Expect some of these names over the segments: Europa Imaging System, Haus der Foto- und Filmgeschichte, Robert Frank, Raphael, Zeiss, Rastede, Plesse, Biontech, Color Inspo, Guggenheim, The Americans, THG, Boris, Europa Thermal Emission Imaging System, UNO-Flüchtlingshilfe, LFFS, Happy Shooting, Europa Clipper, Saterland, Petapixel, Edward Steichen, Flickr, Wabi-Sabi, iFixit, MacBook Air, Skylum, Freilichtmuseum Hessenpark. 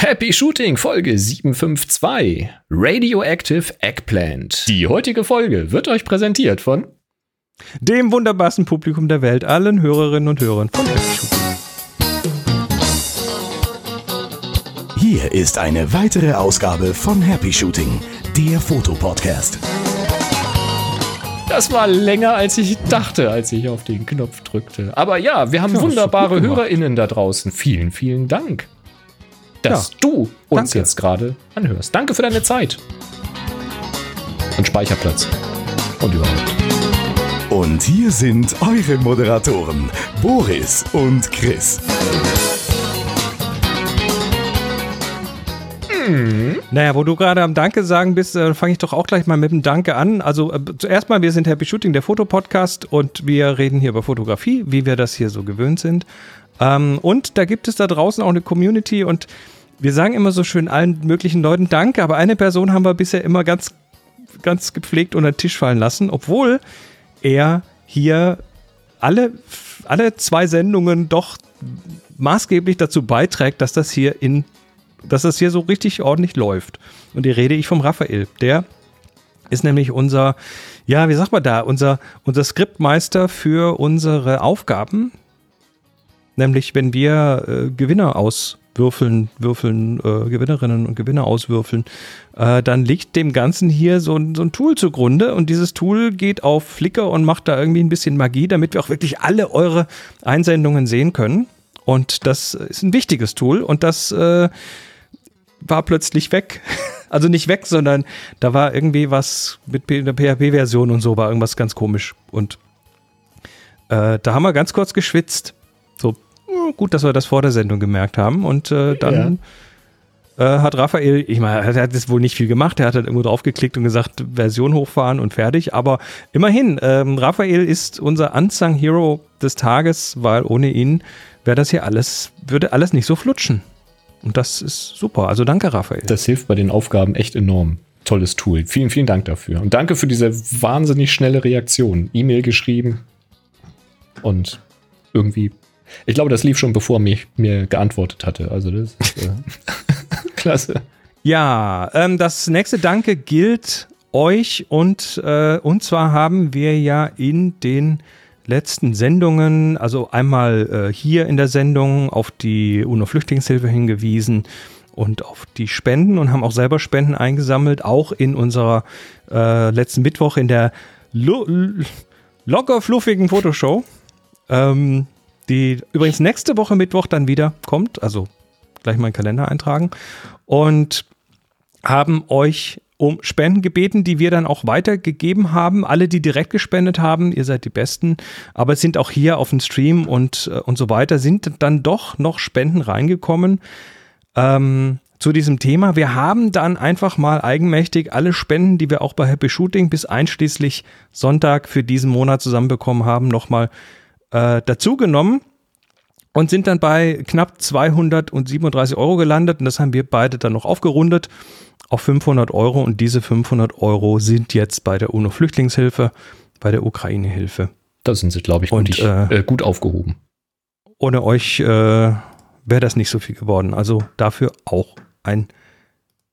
Happy Shooting, Folge 752, Radioactive Eggplant. Die heutige Folge wird euch präsentiert von dem wunderbarsten Publikum der Welt, allen Hörerinnen und Hörern von Happy Shooting. Hier ist eine weitere Ausgabe von Happy Shooting, der Fotopodcast. Das war länger, als ich dachte, als ich auf den Knopf drückte. Aber ja, wir haben wunderbare HörerInnen da draußen. Vielen, vielen Dank, dass du uns jetzt gerade anhörst. Danke für deine Zeit. Und Speicherplatz. Und überhaupt. Und hier sind eure Moderatoren, Boris und Chris. Naja, wo du gerade am Danke sagen bist, fange ich doch auch gleich mal mit dem Danke an. Also zuerst mal, wir sind Happy Shooting, der Fotopodcast, und wir reden hier über Fotografie, wie wir das hier so gewöhnt sind. Und da gibt es da draußen auch eine Community, und wir sagen immer so schön allen möglichen Leuten Danke, aber eine Person haben wir bisher immer ganz, ganz gepflegt unter den Tisch fallen lassen, obwohl er hier alle zwei Sendungen doch maßgeblich dazu beiträgt, dass das hier so richtig ordentlich läuft. Und hier rede ich vom Raphael. Der ist nämlich unser, ja, wie sagt man da, unser Skriptmeister für unsere Aufgaben. Nämlich, wenn wir Gewinner Gewinnerinnen und Gewinner auswürfeln, dann liegt dem Ganzen hier so ein Tool zugrunde. Und dieses Tool geht auf Flickr und macht da irgendwie ein bisschen Magie, damit wir auch wirklich alle eure Einsendungen sehen können. Und das ist ein wichtiges Tool, und das war plötzlich weg. Also nicht weg, sondern da war irgendwie was mit der PHP-Version und so, war irgendwas ganz komisch. Und da haben wir ganz kurz geschwitzt. So, gut, dass wir das vor der Sendung gemerkt haben. Und dann hat Raphael, ich meine, er hat jetzt wohl nicht viel gemacht. Er hat halt irgendwo draufgeklickt und gesagt, Version hochfahren und fertig. Aber immerhin, Raphael ist unser Unsung Hero des Tages, weil ohne ihn würde alles nicht so flutschen. Und das ist super. Also danke, Raphael. Das hilft bei den Aufgaben echt enorm. Tolles Tool. Vielen, vielen Dank dafür. Und danke für diese wahnsinnig schnelle Reaktion. E-Mail geschrieben und irgendwie, ich glaube, das lief schon, bevor mir geantwortet hatte. Also das ist klasse. Ja, das nächste Danke gilt euch, und zwar haben wir ja in den letzten Sendungen, also einmal hier in der Sendung auf die UNO-Flüchtlingshilfe hingewiesen und auf die Spenden, und haben auch selber Spenden eingesammelt, auch in unserer letzten Mittwoch in der locker fluffigen Fotoshow, die übrigens nächste Woche Mittwoch dann wieder kommt, also gleich mal in den Kalender eintragen, und haben euch um Spenden gebeten, die wir dann auch weitergegeben haben. Alle, die direkt gespendet haben, ihr seid die Besten. Aber es sind auch hier auf dem Stream und so weiter, sind dann doch noch Spenden reingekommen zu diesem Thema. Wir haben dann einfach mal eigenmächtig alle Spenden, die wir auch bei Happy Shooting bis einschließlich Sonntag für diesen Monat zusammenbekommen haben, nochmal dazu genommen. Und sind dann bei knapp 237 € gelandet. Und das haben wir beide dann noch aufgerundet auf 500 €. Und diese 500 € sind jetzt bei der UNO-Flüchtlingshilfe, bei der Ukraine-Hilfe. Da sind sie, glaube ich, gut aufgehoben. Ohne euch wäre das nicht so viel geworden. Also dafür auch ein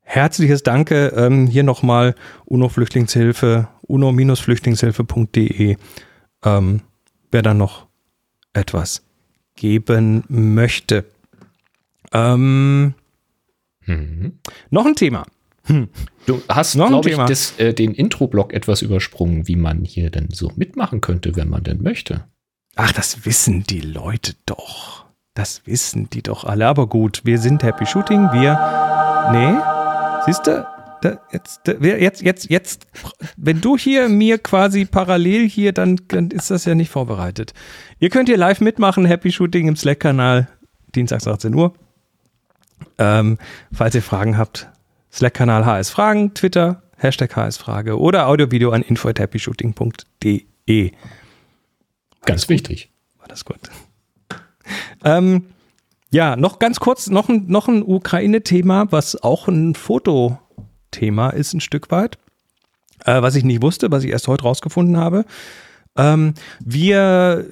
herzliches Danke. Hier nochmal UNO-Flüchtlingshilfe, uno-flüchtlingshilfe.de. Wer dann noch etwas geben möchte. Noch ein Thema. Du hast, glaube ich, den Intro-Block etwas übersprungen, wie man hier denn so mitmachen könnte, wenn man denn möchte. Ach, das wissen die Leute doch. Das wissen die doch alle. Aber gut, wir sind Happy Shooting. Siehst du? Jetzt, wenn du hier mir quasi parallel hier, dann ist das ja nicht vorbereitet. Ihr könnt hier live mitmachen, Happy Shooting im Slack-Kanal, dienstags 18 Uhr. Falls ihr Fragen habt, Slack-Kanal HS-Fragen, Twitter, #HS-Frage oder Audio-Video an info@happyshooting.de. Ganz wichtig. War das gut? Ja, noch ganz kurz, noch ein Ukraine-Thema, was auch ein Foto-Thema ist ein Stück weit, was ich nicht wusste, was ich erst heute rausgefunden habe. Wir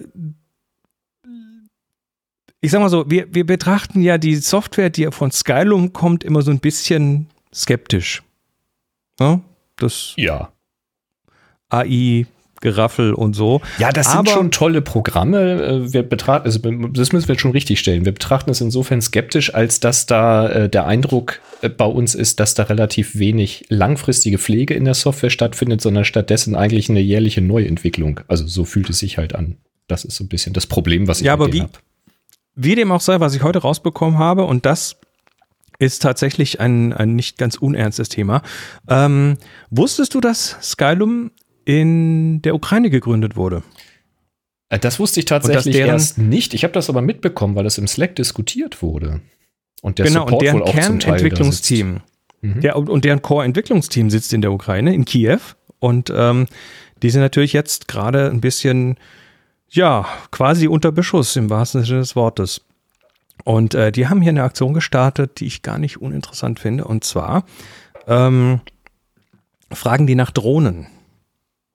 ich sag mal so, wir betrachten ja die Software, die von Skylum kommt, immer so ein bisschen skeptisch. Ja, das AI-Geraffel und so. Ja, das sind schon tolle Programme. Wir betrachten, also das müssen wir jetzt schon richtig stellen. Wir betrachten es insofern skeptisch, als dass da der Eindruck bei uns ist, dass da relativ wenig langfristige Pflege in der Software stattfindet, sondern stattdessen eigentlich eine jährliche Neuentwicklung. Also so fühlt es sich halt an. Das ist so ein bisschen das Problem, was ich mit denen habe. Wie dem auch sei, was ich heute rausbekommen habe, und das ist tatsächlich ein nicht ganz unernstes Thema. Wusstest du, dass Skylum in der Ukraine gegründet wurde? Das wusste ich tatsächlich erst nicht. Ich habe das aber mitbekommen, weil das im Slack diskutiert wurde. Und der Support und deren wohl auch zum Teil Kernentwicklungsteam. Und deren Core-Entwicklungsteam sitzt in der Ukraine, in Kiew. Und die sind natürlich jetzt gerade ein bisschen, ja, quasi unter Beschuss im wahrsten Sinne des Wortes. Und die haben hier eine Aktion gestartet, die ich gar nicht uninteressant finde. Und zwar fragen die nach Drohnen.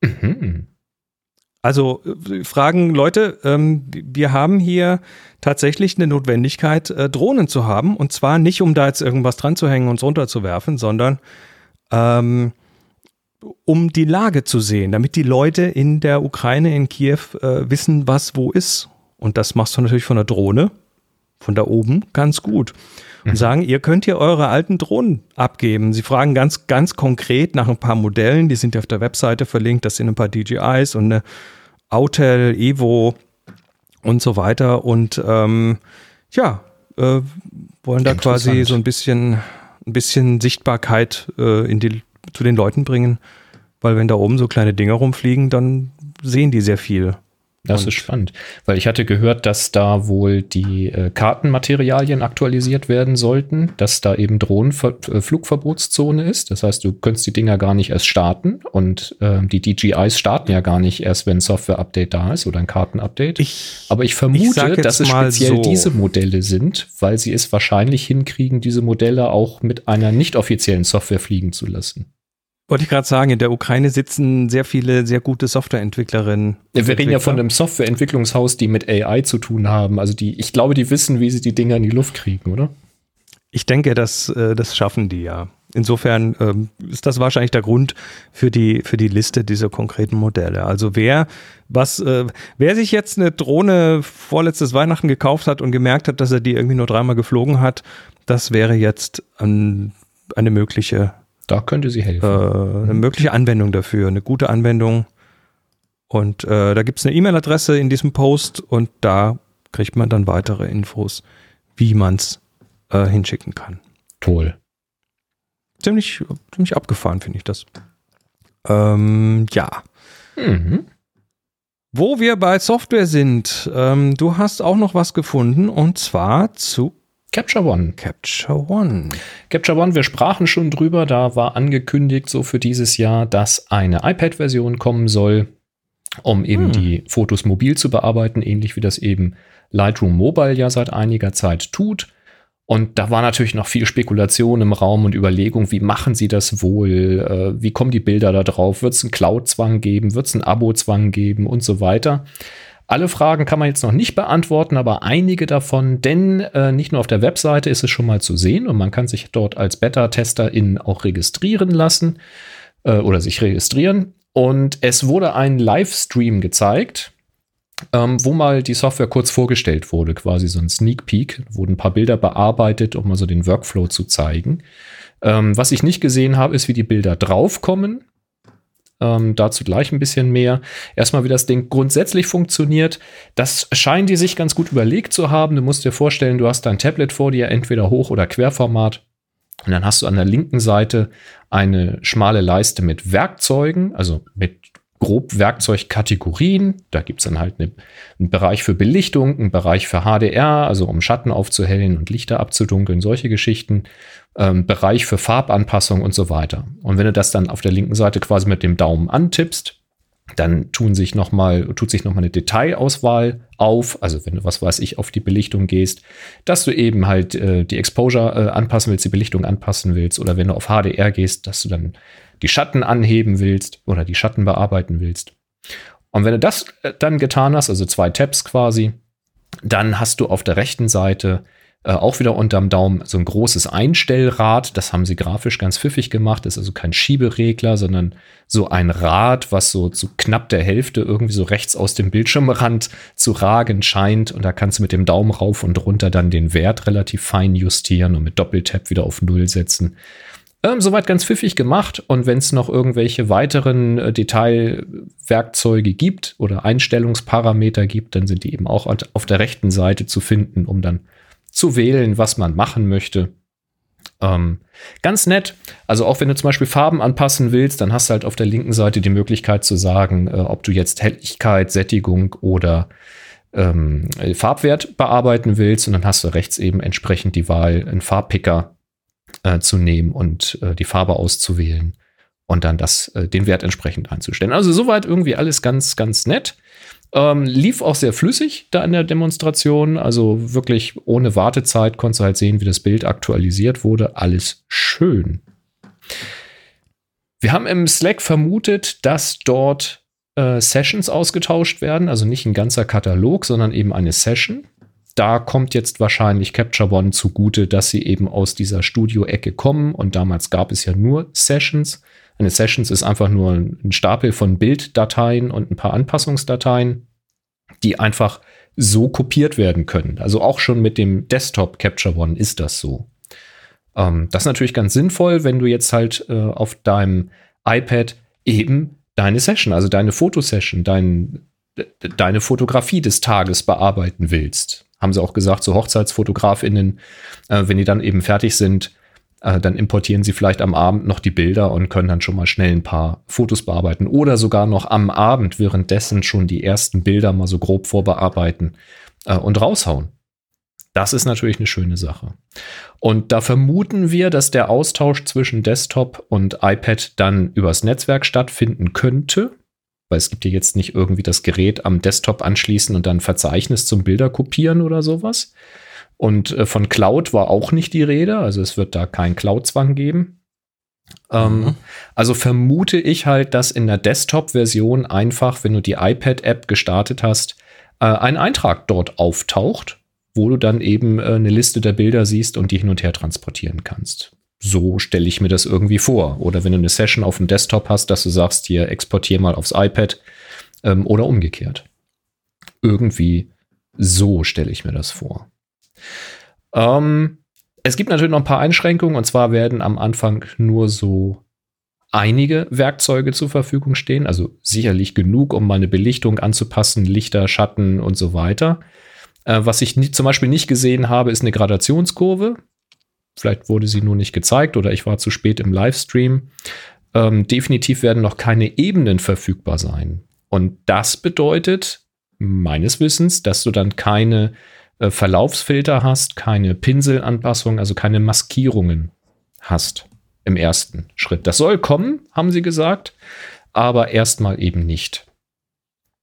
Mhm. Also fragen Leute, wir haben hier tatsächlich eine Notwendigkeit, Drohnen zu haben. Und zwar nicht, um da jetzt irgendwas dran zu hängen und runterzuwerfen, sondern um die Lage zu sehen, damit die Leute in der Ukraine, in Kiew wissen, was wo ist. Und das machst du natürlich von der Drohne. Von da oben ganz gut. Und sagen, ihr könnt hier eure alten Drohnen abgeben. Sie fragen ganz, ganz konkret nach ein paar Modellen. Die sind auf der Webseite verlinkt. Das sind ein paar DJIs und eine Autel, Evo und so weiter. Und wollen da quasi so ein bisschen Sichtbarkeit zu den Leuten bringen. Weil wenn da oben so kleine Dinger rumfliegen, dann sehen die sehr viel. Das ist spannend, weil ich hatte gehört, dass da wohl die Kartenmaterialien aktualisiert werden sollten, dass da eben Drohnenflugverbotszone ist. Das heißt, du könntest die Dinger gar nicht erst starten und die DJIs starten ja gar nicht erst, wenn ein Software-Update da ist oder ein Karten-Update. Aber ich vermute, dass es speziell diese Modelle sind, weil sie es wahrscheinlich hinkriegen, diese Modelle auch mit einer nicht offiziellen Software fliegen zu lassen. Wollte ich gerade sagen, in der Ukraine sitzen sehr viele sehr gute Softwareentwicklerinnen. Ja, wir reden ja von einem Softwareentwicklungshaus, die mit AI zu tun haben. Also ich glaube, die wissen, wie sie die Dinger in die Luft kriegen, oder? Ich denke, das schaffen die ja. Insofern ist das wahrscheinlich der Grund für die Liste dieser konkreten Modelle. Also wer sich jetzt eine Drohne vorletztes Weihnachten gekauft hat und gemerkt hat, dass er die irgendwie nur dreimal geflogen hat, das wäre jetzt eine mögliche. Da könnte sie helfen. Eine mögliche Anwendung dafür, eine gute Anwendung. Und da gibt es eine E-Mail-Adresse in diesem Post und da kriegt man dann weitere Infos, wie man es hinschicken kann. Toll. Ziemlich abgefahren, finde ich das. Mhm. Wo wir bei Software sind, du hast auch noch was gefunden und zwar zu Capture One, wir sprachen schon drüber, da war angekündigt so für dieses Jahr, dass eine iPad-Version kommen soll, um eben die Fotos mobil zu bearbeiten, ähnlich wie das eben Lightroom Mobile ja seit einiger Zeit tut. Und da war natürlich noch viel Spekulation im Raum und Überlegung, wie machen sie das wohl, wie kommen die Bilder da drauf, wird es einen Cloud-Zwang geben, wird es einen Abo-Zwang geben und so weiter. Alle Fragen kann man jetzt noch nicht beantworten, aber einige davon, denn nicht nur auf der Webseite ist es schon mal zu sehen und man kann sich dort als Beta-TesterInnen auch registrieren lassen oder sich registrieren. Und es wurde ein Livestream gezeigt, wo mal die Software kurz vorgestellt wurde, quasi so ein Sneak Peek, wurden ein paar Bilder bearbeitet, um mal so den Workflow zu zeigen. Was ich nicht gesehen habe, ist, wie die Bilder draufkommen. Dazu gleich ein bisschen mehr. Erstmal, wie das Ding grundsätzlich funktioniert. Das scheinen die sich ganz gut überlegt zu haben. Du musst dir vorstellen, du hast dein Tablet vor dir, entweder Hoch- oder Querformat. Und dann hast du an der linken Seite eine schmale Leiste mit Werkzeugen, also mit grob Werkzeugkategorien. Da gibt es dann halt einen Bereich für Belichtung, einen Bereich für HDR, also um Schatten aufzuhellen und Lichter abzudunkeln, solche Geschichten. Bereich für Farbanpassung und so weiter. Und wenn du das dann auf der linken Seite quasi mit dem Daumen antippst, dann tut sich nochmal eine Detailauswahl auf. Also wenn du, was weiß ich, auf die Belichtung gehst, dass du eben halt die Exposure anpassen willst, die Belichtung anpassen willst. Oder wenn du auf HDR gehst, dass du dann die Schatten anheben willst oder die Schatten bearbeiten willst. Und wenn du das dann getan hast, also 2 Tabs quasi, Dann hast du auf der rechten Seite auch wieder unterm Daumen so ein großes Einstellrad. Das haben sie grafisch ganz pfiffig gemacht. Das ist also kein Schieberegler, sondern so ein Rad, was so zu knapp der Hälfte irgendwie so rechts aus dem Bildschirmrand zu ragen scheint. Und da kannst du mit dem Daumen rauf und runter dann den Wert relativ fein justieren und mit Doppeltap wieder auf 0 setzen. Soweit ganz pfiffig gemacht. Und wenn es noch irgendwelche weiteren Detailwerkzeuge gibt oder Einstellungsparameter gibt, dann sind die eben auch auf der rechten Seite zu finden, um dann zu wählen, was man machen möchte. Ganz nett. Also auch wenn du zum Beispiel Farben anpassen willst, dann hast du halt auf der linken Seite die Möglichkeit zu sagen, ob du jetzt Helligkeit, Sättigung oder Farbwert bearbeiten willst. Und dann hast du rechts eben entsprechend die Wahl, einen Farbpicker zu nehmen und die Farbe auszuwählen und dann den Wert entsprechend einzustellen. Also soweit irgendwie alles ganz, ganz nett. Lief auch sehr flüssig da in der Demonstration, also wirklich ohne Wartezeit konntest du halt sehen, wie das Bild aktualisiert wurde. Alles schön. Wir haben im Slack vermutet, dass dort Sessions ausgetauscht werden, also nicht ein ganzer Katalog, sondern eben eine Session. Da kommt jetzt wahrscheinlich Capture One zugute, dass sie eben aus dieser Studio-Ecke kommen. Und damals gab es ja nur Sessions. Eine Sessions ist einfach nur ein Stapel von Bilddateien und ein paar Anpassungsdateien, die einfach so kopiert werden können. Also auch schon mit dem Desktop Capture One ist das so. Das ist natürlich ganz sinnvoll, wenn du jetzt halt auf deinem iPad eben deine Session, also deine Fotosession, deine Fotografie des Tages bearbeiten willst. Haben sie auch gesagt, so HochzeitsfotografInnen, wenn die dann eben fertig sind, dann importieren sie vielleicht am Abend noch die Bilder und können dann schon mal schnell ein paar Fotos bearbeiten oder sogar noch am Abend währenddessen schon die ersten Bilder mal so grob vorbearbeiten und raushauen. Das ist natürlich eine schöne Sache. Und da vermuten wir, dass der Austausch zwischen Desktop und iPad dann übers Netzwerk stattfinden könnte. Weil es gibt ja jetzt nicht irgendwie das Gerät am Desktop anschließen und dann Verzeichnis zum Bilder kopieren oder sowas. Und von Cloud war auch nicht die Rede. Also es wird da keinen Cloud-Zwang geben. Also vermute ich halt, dass in der Desktop-Version einfach, wenn du die iPad-App gestartet hast, ein Eintrag dort auftaucht, wo du dann eben eine Liste der Bilder siehst und die hin und her transportieren kannst. So stelle ich mir das irgendwie vor. Oder wenn du eine Session auf dem Desktop hast, dass du sagst, hier exportier mal aufs iPad oder umgekehrt. Irgendwie so stelle ich mir das vor. Es gibt natürlich noch ein paar Einschränkungen. Und zwar werden am Anfang nur so einige Werkzeuge zur Verfügung stehen. Also sicherlich genug, um mal eine Belichtung anzupassen, Lichter, Schatten und so weiter. Was ich zum Beispiel nicht gesehen habe, ist eine Gradationskurve. Vielleicht wurde sie nur nicht gezeigt oder ich war zu spät im Livestream. Definitiv werden noch keine Ebenen verfügbar sein. Und das bedeutet meines Wissens, dass du dann keine Verlaufsfilter hast, keine Pinselanpassung, also keine Maskierungen hast im ersten Schritt. Das soll kommen, haben sie gesagt, aber erstmal eben nicht.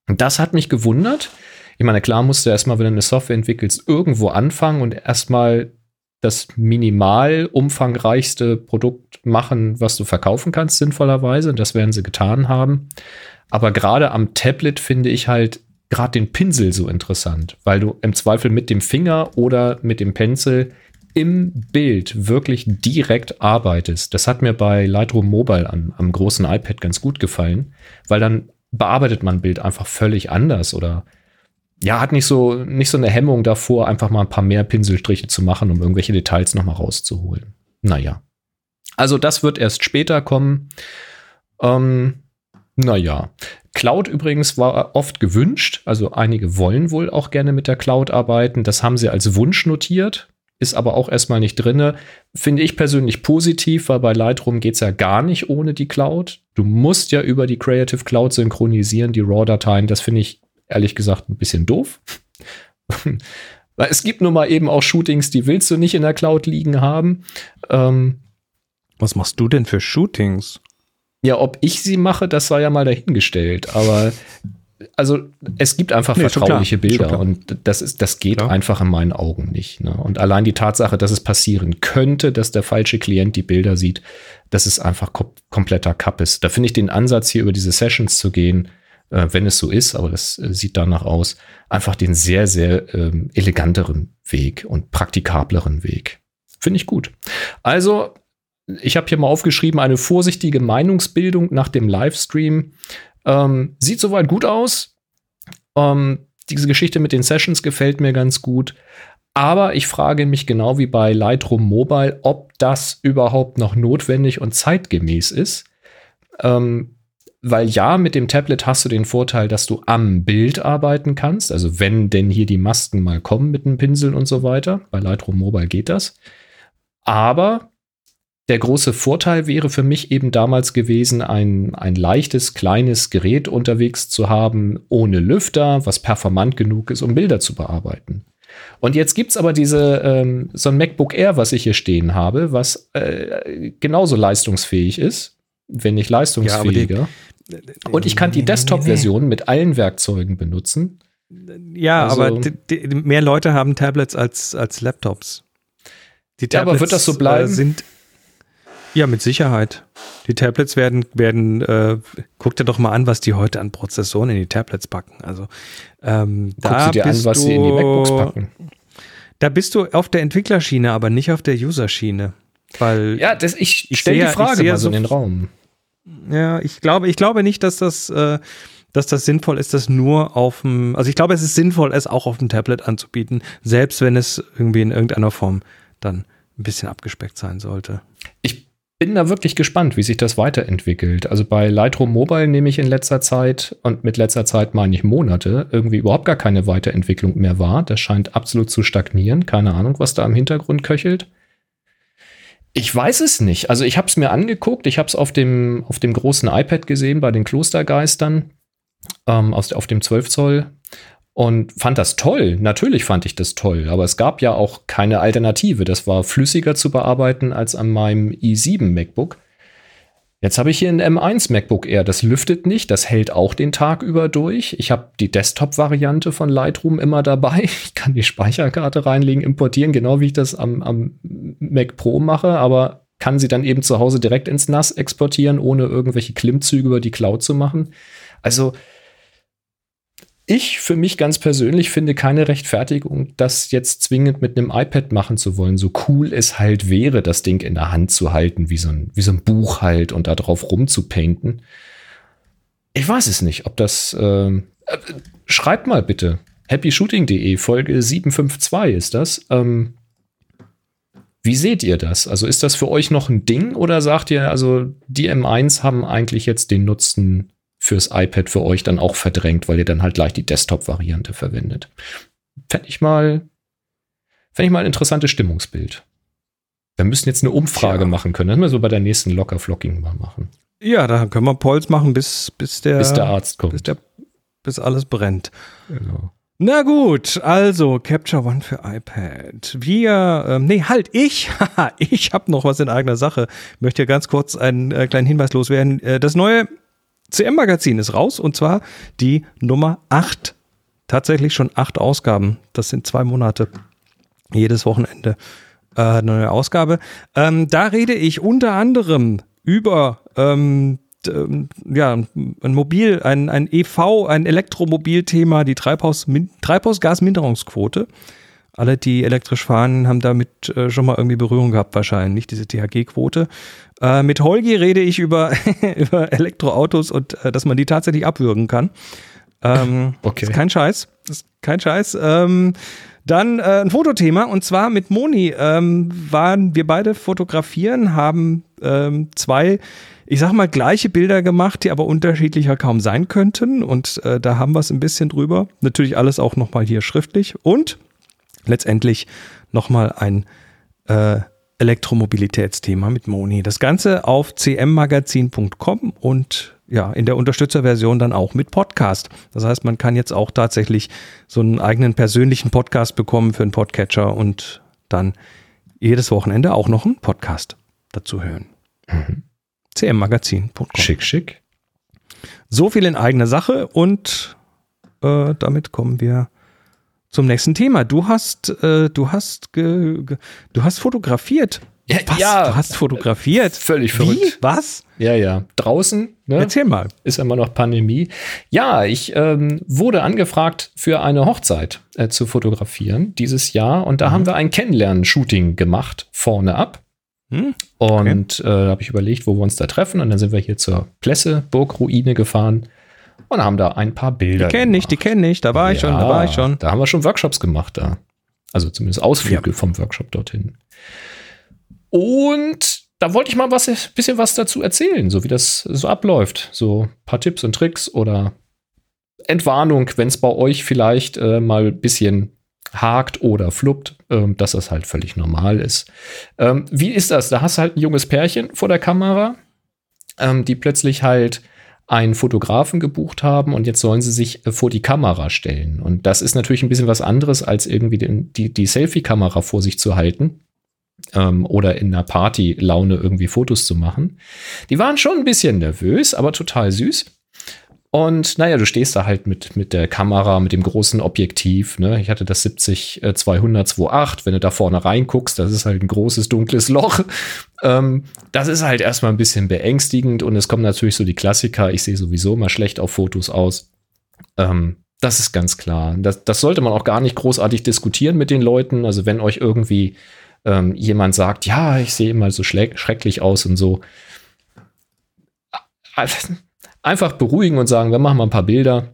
Und das hat mich gewundert. Ich meine, klar musst du erstmal, wenn du eine Software entwickelst, irgendwo anfangen und erstmal das minimal umfangreichste Produkt machen, was du verkaufen kannst, sinnvollerweise. Das werden sie getan haben. Aber gerade am Tablet finde ich halt gerade den Pinsel so interessant, weil du im Zweifel mit dem Finger oder mit dem Pencil im Bild wirklich direkt arbeitest. Das hat mir bei Lightroom Mobile am großen iPad ganz gut gefallen, weil dann bearbeitet man ein Bild einfach völlig anders oder ja, hat nicht so eine Hemmung davor, einfach mal ein paar mehr Pinselstriche zu machen, um irgendwelche Details noch mal rauszuholen. Naja. Also das wird erst später kommen. Naja. Cloud übrigens war oft gewünscht. Also einige wollen wohl auch gerne mit der Cloud arbeiten. Das haben sie als Wunsch notiert. Ist aber auch erstmal nicht drin. Finde ich persönlich positiv, weil bei Lightroom geht es ja gar nicht ohne die Cloud. Du musst ja über die Creative Cloud synchronisieren, die RAW-Dateien. Das finde ich ehrlich gesagt ein bisschen doof. Weil es gibt nun mal eben auch Shootings, die willst du nicht in der Cloud liegen haben. Was machst du denn für Shootings? Ja, ob ich sie mache, das sei ja mal dahingestellt. Aber also es gibt einfach vertrauliche Bilder und das geht einfach in meinen Augen nicht. Ne? Und allein die Tatsache, dass es passieren könnte, dass der falsche Klient die Bilder sieht, das ist einfach kompletter Kappes. Da finde ich den Ansatz, hier über diese Sessions zu gehen, wenn es so ist, aber das sieht danach aus, einfach den sehr, sehr eleganteren Weg und praktikableren Weg. Finde ich gut. Also, ich habe hier mal aufgeschrieben, eine vorsichtige Meinungsbildung nach dem Livestream. Sieht soweit gut aus. Diese Geschichte mit den Sessions gefällt mir ganz gut. Aber ich frage mich genau wie bei Lightroom Mobile, ob das überhaupt noch notwendig und zeitgemäß ist. Weil ja, mit dem Tablet hast du den Vorteil, dass du am Bild arbeiten kannst. Also wenn denn hier die Masken mal kommen mit dem Pinsel und so weiter. Bei Lightroom Mobile geht das. Aber der große Vorteil wäre für mich eben damals gewesen, ein leichtes, kleines Gerät unterwegs zu haben, ohne Lüfter, was performant genug ist, um Bilder zu bearbeiten. Und jetzt gibt es aber so ein MacBook Air, was ich hier stehen habe, was genauso leistungsfähig ist, wenn nicht leistungsfähiger. Ja, und ich kann die Desktop-Version mit allen Werkzeugen benutzen. Ja, also, aber mehr Leute haben Tablets als Laptops. Die Tablets, ja, aber wird das so bleiben? Ja, mit Sicherheit. Die Tablets werden guck dir doch mal an, was die heute an Prozessoren in die Tablets packen. Also, guck dir an, was sie in die MacBooks packen. Da bist du auf der Entwicklerschiene, aber nicht auf der Userschiene. Weil ja, ich stelle die Frage mal so in den Raum. Ja, ich glaube nicht, dass das sinnvoll ist, das nur auf dem, also ich glaube, es ist sinnvoll, es auch auf dem Tablet anzubieten, selbst wenn es irgendwie in irgendeiner Form dann ein bisschen abgespeckt sein sollte. Ich bin da wirklich gespannt, wie sich das weiterentwickelt. Also bei Lightroom Mobile nehme ich in letzter Zeit, und mit letzter Zeit meine ich Monate, irgendwie überhaupt gar keine Weiterentwicklung mehr wahr. Das scheint absolut zu stagnieren. Keine Ahnung, was da im Hintergrund köchelt. Ich weiß es nicht. Also ich habe es mir angeguckt. Ich habe es auf dem großen iPad gesehen bei den Klostergeistern auf dem 12 Zoll. Und fand das toll. Natürlich fand ich das toll. Aber es gab ja auch keine Alternative. Das war flüssiger zu bearbeiten als an meinem i7 MacBook. Jetzt habe ich hier ein M1 MacBook Air. Das lüftet nicht. Das hält auch den Tag über durch. Ich habe die Desktop-Variante von Lightroom immer dabei. Ich kann die Speicherkarte reinlegen, importieren, genau wie ich das am Mac Pro mache. Aber kann sie dann eben zu Hause direkt ins NAS exportieren, ohne irgendwelche Klimmzüge über die Cloud zu machen. Also ich für mich ganz persönlich finde keine Rechtfertigung, das jetzt zwingend mit einem iPad machen zu wollen, so cool es halt wäre, das Ding in der Hand zu halten, wie so ein Buch halt und da drauf rumzupainten. Ich weiß es nicht, ob das schreibt mal bitte, happyshooting.de, Folge 752 ist das. Wie seht ihr das? Also ist das für euch noch ein Ding oder sagt ihr, also die M1 haben eigentlich jetzt den Nutzen fürs iPad für euch dann auch verdrängt, weil ihr dann halt gleich die Desktop-Variante verwendet. Fände ich mal ein interessantes Stimmungsbild. Wir müssen jetzt eine Umfrage machen können. Das müssen wir so bei der nächsten Locker-Flocking mal machen. Ja, da können wir Polls machen, bis der Arzt kommt. Bis alles brennt. Genau. Na gut, also Capture One für iPad. Ich habe noch was in eigener Sache. Möchte ja ganz kurz einen kleinen Hinweis loswerden. Das neue CM-Magazin ist raus, und zwar die Nummer 8. Tatsächlich schon 8 Ausgaben. Das sind 2 Monate. Jedes Wochenende eine neue Ausgabe. Da rede ich unter anderem über ein Elektromobil-Thema, die Treibhausgasminderungsquote. Alle, die elektrisch fahren, haben damit schon mal irgendwie Berührung gehabt wahrscheinlich, diese THG-Quote. Mit Holgi rede ich über Elektroautos und dass man die tatsächlich abwürgen kann. Okay. Ist kein Scheiß. Dann ein Fotothema, und zwar mit Moni. Waren wir beide fotografieren, haben 2, ich sag mal, gleiche Bilder gemacht, die aber unterschiedlicher kaum sein könnten. Und da haben wir es ein bisschen drüber. Natürlich alles auch nochmal hier schriftlich. Und letztendlich nochmal ein Elektromobilitätsthema mit Moni. Das Ganze auf cmmagazin.com und ja, in der Unterstützerversion dann auch mit Podcast. Das heißt, man kann jetzt auch tatsächlich so einen eigenen persönlichen Podcast bekommen für einen Podcatcher und dann jedes Wochenende auch noch einen Podcast dazu hören. Mhm. cmmagazin.com. Schick. So viel in eigener Sache, und damit kommen wir zum nächsten Thema. Du hast fotografiert. Ja, was? Ja. Du hast fotografiert? Völlig verrückt. Wie? Was? Ja, ja. Draußen. Ne? Erzähl mal. Ist immer noch Pandemie. Ja, ich wurde angefragt, für eine Hochzeit zu fotografieren dieses Jahr. Und da haben wir ein Kennenlernen-Shooting gemacht, vorne ab. Und habe ich überlegt, wo wir uns da treffen. Und dann sind wir hier zur Plesse-Burgruine gefahren und haben da ein paar Bilder Die kenne ich. Da war ich schon. Da haben wir schon Workshops gemacht da. Also zumindest Ausflüge vom Workshop dorthin. Und da wollte ich mal ein bisschen was dazu erzählen, so wie das so abläuft. So ein paar Tipps und Tricks oder Entwarnung, wenn es bei euch vielleicht mal ein bisschen hakt oder fluppt, dass das halt völlig normal ist. Wie ist das? Da hast du halt ein junges Pärchen vor der Kamera, die plötzlich halt einen Fotografen gebucht haben und jetzt sollen sie sich vor die Kamera stellen. Und das ist natürlich ein bisschen was anderes, als irgendwie die Selfie-Kamera vor sich zu halten. Oder in einer Party-Laune irgendwie Fotos zu machen. Die waren schon ein bisschen nervös, aber total süß. Und naja, du stehst da halt mit der Kamera, mit dem großen Objektiv. Ne? Ich hatte das 70-200-2.8. Wenn du da vorne reinguckst, das ist halt ein großes, dunkles Loch. Das ist halt erstmal ein bisschen beängstigend. Und es kommen natürlich so die Klassiker. Ich sehe sowieso immer schlecht auf Fotos aus. Das ist ganz klar. Das sollte man auch gar nicht großartig diskutieren mit den Leuten. Also wenn euch irgendwie jemand sagt, ja, ich sehe immer so schrecklich aus und so. Einfach beruhigen und sagen, wir machen mal ein paar Bilder.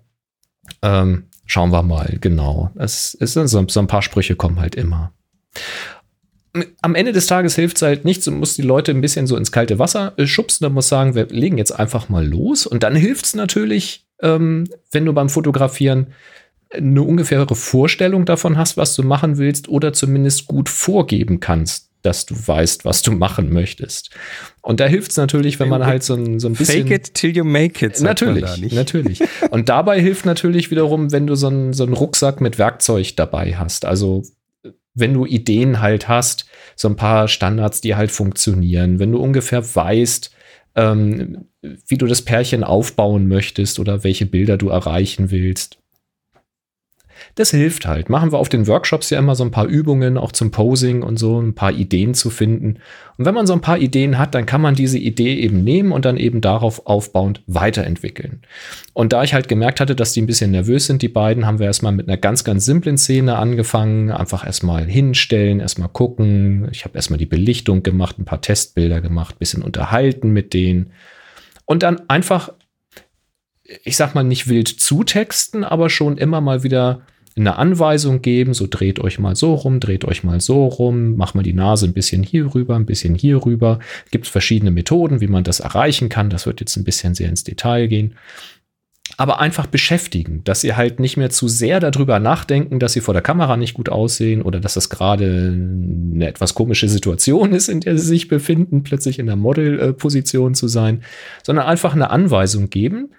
Schauen wir mal, genau. So ein paar Sprüche kommen halt immer. Am Ende des Tages hilft es halt nichts. Du musst die Leute ein bisschen so ins kalte Wasser schubsen. Dann musst du sagen, wir legen jetzt einfach mal los. Und dann hilft es natürlich, wenn du beim Fotografieren eine ungefähre Vorstellung davon hast, was du machen willst oder zumindest gut vorgeben kannst, dass du weißt, was du machen möchtest. Und da hilft es natürlich, wenn man halt so ein bisschen... Fake it till you make it. Natürlich. Und dabei hilft natürlich wiederum, wenn du so einen Rucksack mit Werkzeug dabei hast. Also wenn du Ideen halt hast, so ein paar Standards, die halt funktionieren. Wenn du ungefähr weißt, wie du das Pärchen aufbauen möchtest oder welche Bilder du erreichen willst. Das hilft halt. Machen wir auf den Workshops ja immer so ein paar Übungen, auch zum Posing und so, ein paar Ideen zu finden. Und wenn man so ein paar Ideen hat, dann kann man diese Idee eben nehmen und dann eben darauf aufbauend weiterentwickeln. Und da ich halt gemerkt hatte, dass die ein bisschen nervös sind, die beiden, haben wir erstmal mit einer ganz, ganz simplen Szene angefangen. Einfach erstmal hinstellen, erstmal gucken. Ich habe erstmal die Belichtung gemacht, ein paar Testbilder gemacht, ein bisschen unterhalten mit denen. Und dann einfach, ich sag mal, nicht wild zutexten, aber schon immer mal wieder eine Anweisung geben, so dreht euch mal so rum, dreht euch mal so rum, macht mal die Nase ein bisschen hier rüber, ein bisschen hier rüber. Gibt es verschiedene Methoden, wie man das erreichen kann. Das wird jetzt ein bisschen sehr ins Detail gehen. Aber einfach beschäftigen, dass ihr halt nicht mehr zu sehr darüber nachdenken, dass sie vor der Kamera nicht gut aussehen oder dass das gerade eine etwas komische Situation ist, in der sie sich befinden, plötzlich in der Modelposition zu sein, sondern einfach eine Anweisung geben,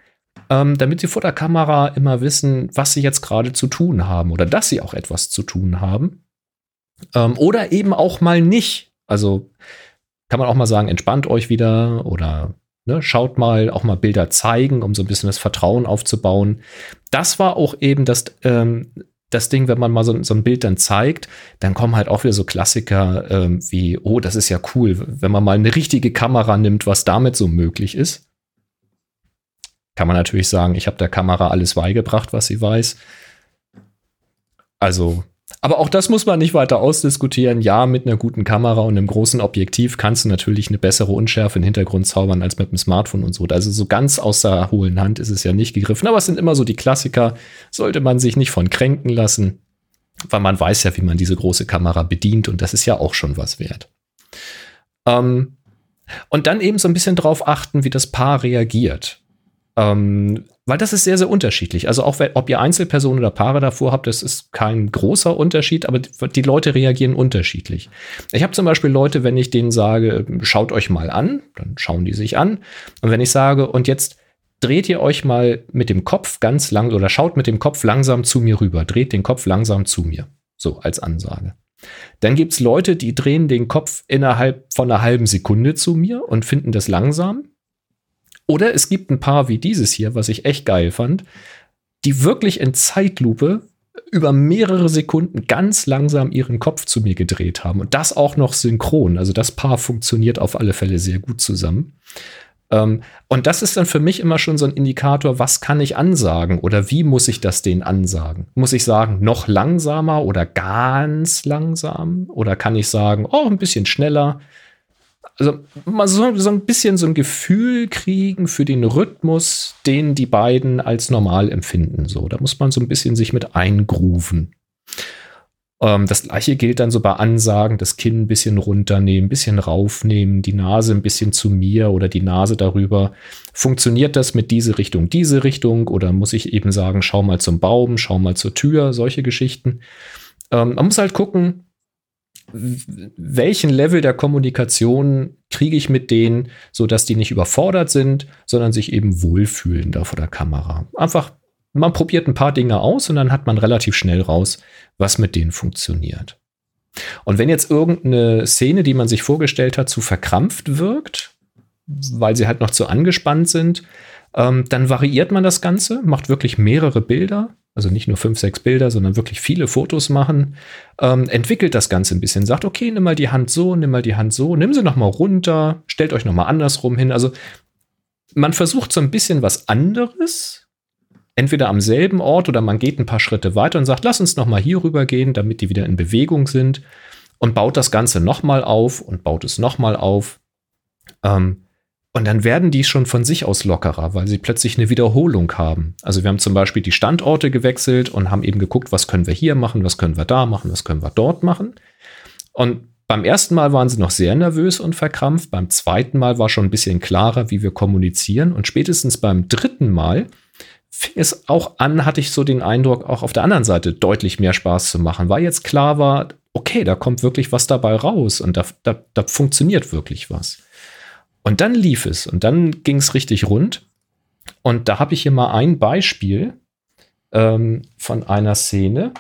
damit sie vor der Kamera immer wissen, was sie jetzt gerade zu tun haben oder dass sie auch etwas zu tun haben. Oder eben auch mal nicht. Also kann man auch mal sagen, entspannt euch wieder oder schaut mal, auch mal Bilder zeigen, um so ein bisschen das Vertrauen aufzubauen. Das war auch eben das Ding, wenn man mal so ein Bild dann zeigt, dann kommen halt auch wieder so Klassiker wie, oh, das ist ja cool, wenn man mal eine richtige Kamera nimmt, was damit so möglich ist. Kann man natürlich sagen, ich habe der Kamera alles beigebracht, was sie weiß. Also, aber auch das muss man nicht weiter ausdiskutieren. Ja, mit einer guten Kamera und einem großen Objektiv kannst du natürlich eine bessere Unschärfe im Hintergrund zaubern als mit einem Smartphone und so. Also so ganz aus der hohlen Hand ist es ja nicht gegriffen. Aber es sind immer so die Klassiker. Sollte man sich nicht von kränken lassen, weil man weiß ja, wie man diese große Kamera bedient. Und das ist ja auch schon was wert. Und dann eben so ein bisschen drauf achten, wie das Paar reagiert. Weil das ist sehr, sehr unterschiedlich. Also auch ob ihr Einzelpersonen oder Paare davor habt, das ist kein großer Unterschied, aber die Leute reagieren unterschiedlich. Ich habe zum Beispiel Leute, wenn ich denen sage, schaut euch mal an, dann schauen die sich an. Und wenn ich sage, und jetzt dreht ihr euch mal mit dem Kopf ganz lang oder schaut mit dem Kopf langsam zu mir rüber, dreht den Kopf langsam zu mir, so als Ansage. Dann gibt es Leute, die drehen den Kopf innerhalb von einer halben Sekunde zu mir und finden das langsam. Oder es gibt ein paar wie dieses hier, was ich echt geil fand, die wirklich in Zeitlupe über mehrere Sekunden ganz langsam ihren Kopf zu mir gedreht haben. Und das auch noch synchron. Also das Paar funktioniert auf alle Fälle sehr gut zusammen. Und das ist dann für mich immer schon so ein Indikator, was kann ich ansagen oder wie muss ich das denen ansagen? Muss ich sagen, noch langsamer oder ganz langsam? Oder kann ich sagen, oh, ein bisschen schneller? Also mal so ein bisschen so ein Gefühl kriegen für den Rhythmus, den die beiden als normal empfinden. So, da muss man so ein bisschen sich mit eingrooven. Das gleiche gilt dann so bei Ansagen, das Kinn ein bisschen runternehmen, ein bisschen raufnehmen, die Nase ein bisschen zu mir oder die Nase darüber. Funktioniert das mit diese Richtung oder muss ich eben sagen, schau mal zum Baum, schau mal zur Tür, solche Geschichten. Man muss halt gucken, welchen Level der Kommunikation kriege ich mit denen, sodass die nicht überfordert sind, sondern sich eben wohlfühlen da vor der Kamera. Einfach man probiert ein paar Dinge aus und dann hat man relativ schnell raus, was mit denen funktioniert. Und wenn jetzt irgendeine Szene, die man sich vorgestellt hat, zu verkrampft wirkt, weil sie halt noch zu angespannt sind, dann variiert man das Ganze, macht wirklich mehrere Bilder, also nicht nur 5, 6 Bilder, sondern wirklich viele Fotos machen, entwickelt das Ganze ein bisschen, sagt, okay, nimm mal die Hand so, nimm mal die Hand so, nimm sie nochmal runter, stellt euch nochmal andersrum hin. Also man versucht so ein bisschen was anderes, entweder am selben Ort oder man geht ein paar Schritte weiter und sagt, lass uns nochmal hier rüber gehen, damit die wieder in Bewegung sind und baut das Ganze nochmal auf und baut es nochmal auf. Und dann werden die schon von sich aus lockerer, weil sie plötzlich eine Wiederholung haben. Also wir haben zum Beispiel die Standorte gewechselt und haben eben geguckt, was können wir hier machen, was können wir da machen, was können wir dort machen. Und beim ersten Mal waren sie noch sehr nervös und verkrampft, beim zweiten Mal war schon ein bisschen klarer, wie wir kommunizieren und spätestens beim dritten Mal fing es auch an, hatte ich so den Eindruck, auch auf der anderen Seite deutlich mehr Spaß zu machen, weil jetzt klar war, okay, da kommt wirklich was dabei raus und da funktioniert wirklich was. Und dann lief es und dann ging es richtig rund. Und da habe ich hier mal ein Beispiel von einer Szene,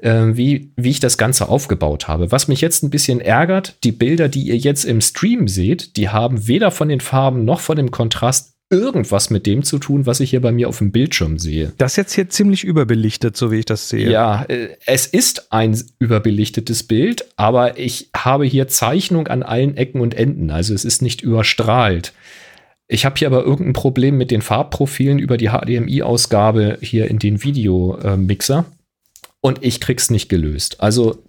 wie ich das Ganze aufgebaut habe. Was mich jetzt ein bisschen ärgert, die Bilder, die ihr jetzt im Stream seht, die haben weder von den Farben noch von dem Kontrast irgendwas mit dem zu tun, was ich hier bei mir auf dem Bildschirm sehe. Das ist jetzt hier ziemlich überbelichtet, so wie ich das sehe. Ja, es ist ein überbelichtetes Bild, aber ich habe hier Zeichnung an allen Ecken und Enden. Also es ist nicht überstrahlt. Ich habe hier aber irgendein Problem mit den Farbprofilen über die HDMI-Ausgabe hier in den Videomixer und ich krieg's nicht gelöst. Also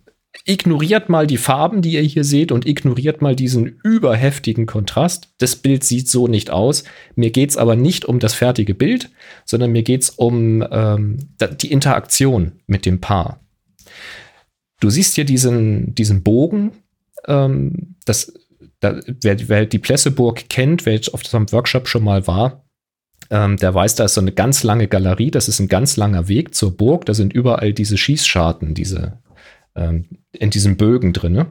ignoriert mal die Farben, die ihr hier seht und ignoriert mal diesen überheftigen Kontrast. Das Bild sieht so nicht aus. Mir geht es aber nicht um das fertige Bild, sondern mir geht es um die Interaktion mit dem Paar. Du siehst hier diesen Bogen. Wer die Plesseburg kennt, wer jetzt auf diesem Workshop schon mal war, der weiß, da ist so eine ganz lange Galerie. Das ist ein ganz langer Weg zur Burg. Da sind überall diese Schießscharten, diese in diesen Bögen drin.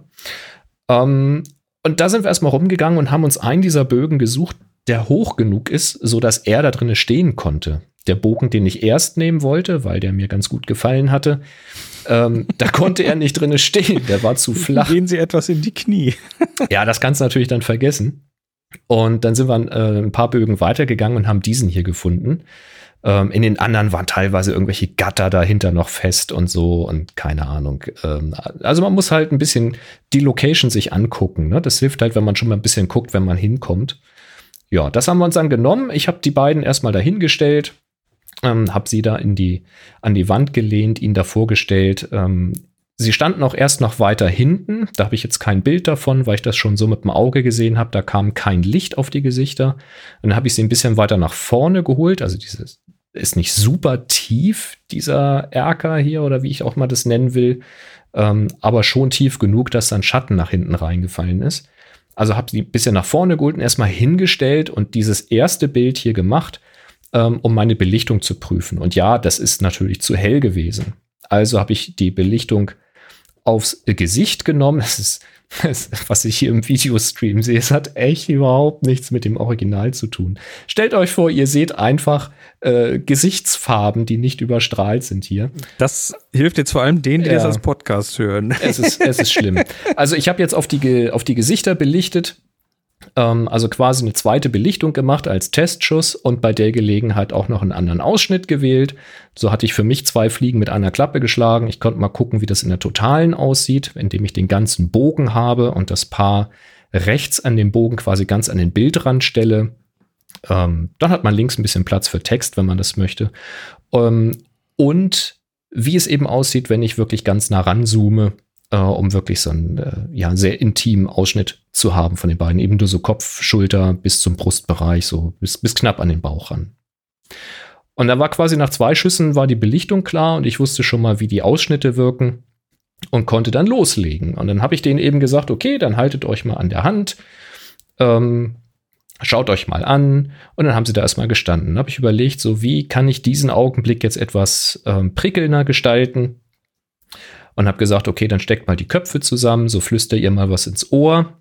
Und da sind wir erstmal rumgegangen und haben uns einen dieser Bögen gesucht, der hoch genug ist, sodass er da drin stehen konnte. Der Bogen, den ich erst nehmen wollte, weil der mir ganz gut gefallen hatte, da konnte er nicht drin stehen, der war zu flach. Gehen Sie etwas in die Knie. Ja, das kannst du natürlich dann vergessen. Und dann sind wir ein paar Bögen weitergegangen und haben diesen hier gefunden. In den anderen waren teilweise irgendwelche Gatter dahinter noch fest und so und keine Ahnung. Also man muss halt ein bisschen die Location sich angucken. Ne? Das hilft halt, wenn man schon mal ein bisschen guckt, wenn man hinkommt. Ja, das haben wir uns dann genommen. Ich habe die beiden erstmal dahingestellt, habe sie da an die Wand gelehnt, ihnen da vorgestellt. Sie standen auch erst noch weiter hinten. Da habe ich jetzt kein Bild davon, weil ich das schon so mit dem Auge gesehen habe. Da kam kein Licht auf die Gesichter. Und dann habe ich sie ein bisschen weiter nach vorne geholt. Also dieses ist nicht super tief, dieser Erker hier oder wie ich auch mal das nennen will, aber schon tief genug, dass dann Schatten nach hinten reingefallen ist. Also habe sie ein bisschen nach vorne geholt und erstmal hingestellt und dieses erste Bild hier gemacht, um meine Belichtung zu prüfen. Und ja, das ist natürlich zu hell gewesen. Also habe ich die Belichtung aufs Gesicht genommen. Das ist, was ich hier im Videostream sehe, es hat echt überhaupt nichts mit dem Original zu tun. Stellt euch vor, ihr seht einfach Gesichtsfarben, die nicht überstrahlt sind hier. Das hilft jetzt vor allem denen, die das als Podcast hören. Es ist schlimm. Also ich habe jetzt auf die Gesichter belichtet Also quasi eine zweite Belichtung gemacht als Testschuss und bei der Gelegenheit auch noch einen anderen Ausschnitt gewählt. So hatte ich für mich zwei Fliegen mit einer Klappe geschlagen. Ich konnte mal gucken, wie das in der Totalen aussieht, indem ich den ganzen Bogen habe und das Paar rechts an dem Bogen quasi ganz an den Bildrand stelle. Dann hat man links ein bisschen Platz für Text, wenn man das möchte. Und wie es eben aussieht, wenn ich wirklich ganz nah ranzoome, um wirklich so einen sehr intimen Ausschnitt zu haben von den beiden. Eben nur so Kopf, Schulter bis zum Brustbereich, so bis knapp an den Bauch ran. Und dann war quasi nach zwei Schüssen war die Belichtung klar und ich wusste schon mal, wie die Ausschnitte wirken und konnte dann loslegen. Und dann habe ich denen eben gesagt, okay, dann haltet euch mal an der Hand, schaut euch mal an. Und dann haben sie da erstmal gestanden. Dann habe ich überlegt, so wie kann ich diesen Augenblick jetzt etwas prickelnder gestalten? Und habe gesagt, okay, dann steckt mal die Köpfe zusammen, so flüstert ihr mal was ins Ohr.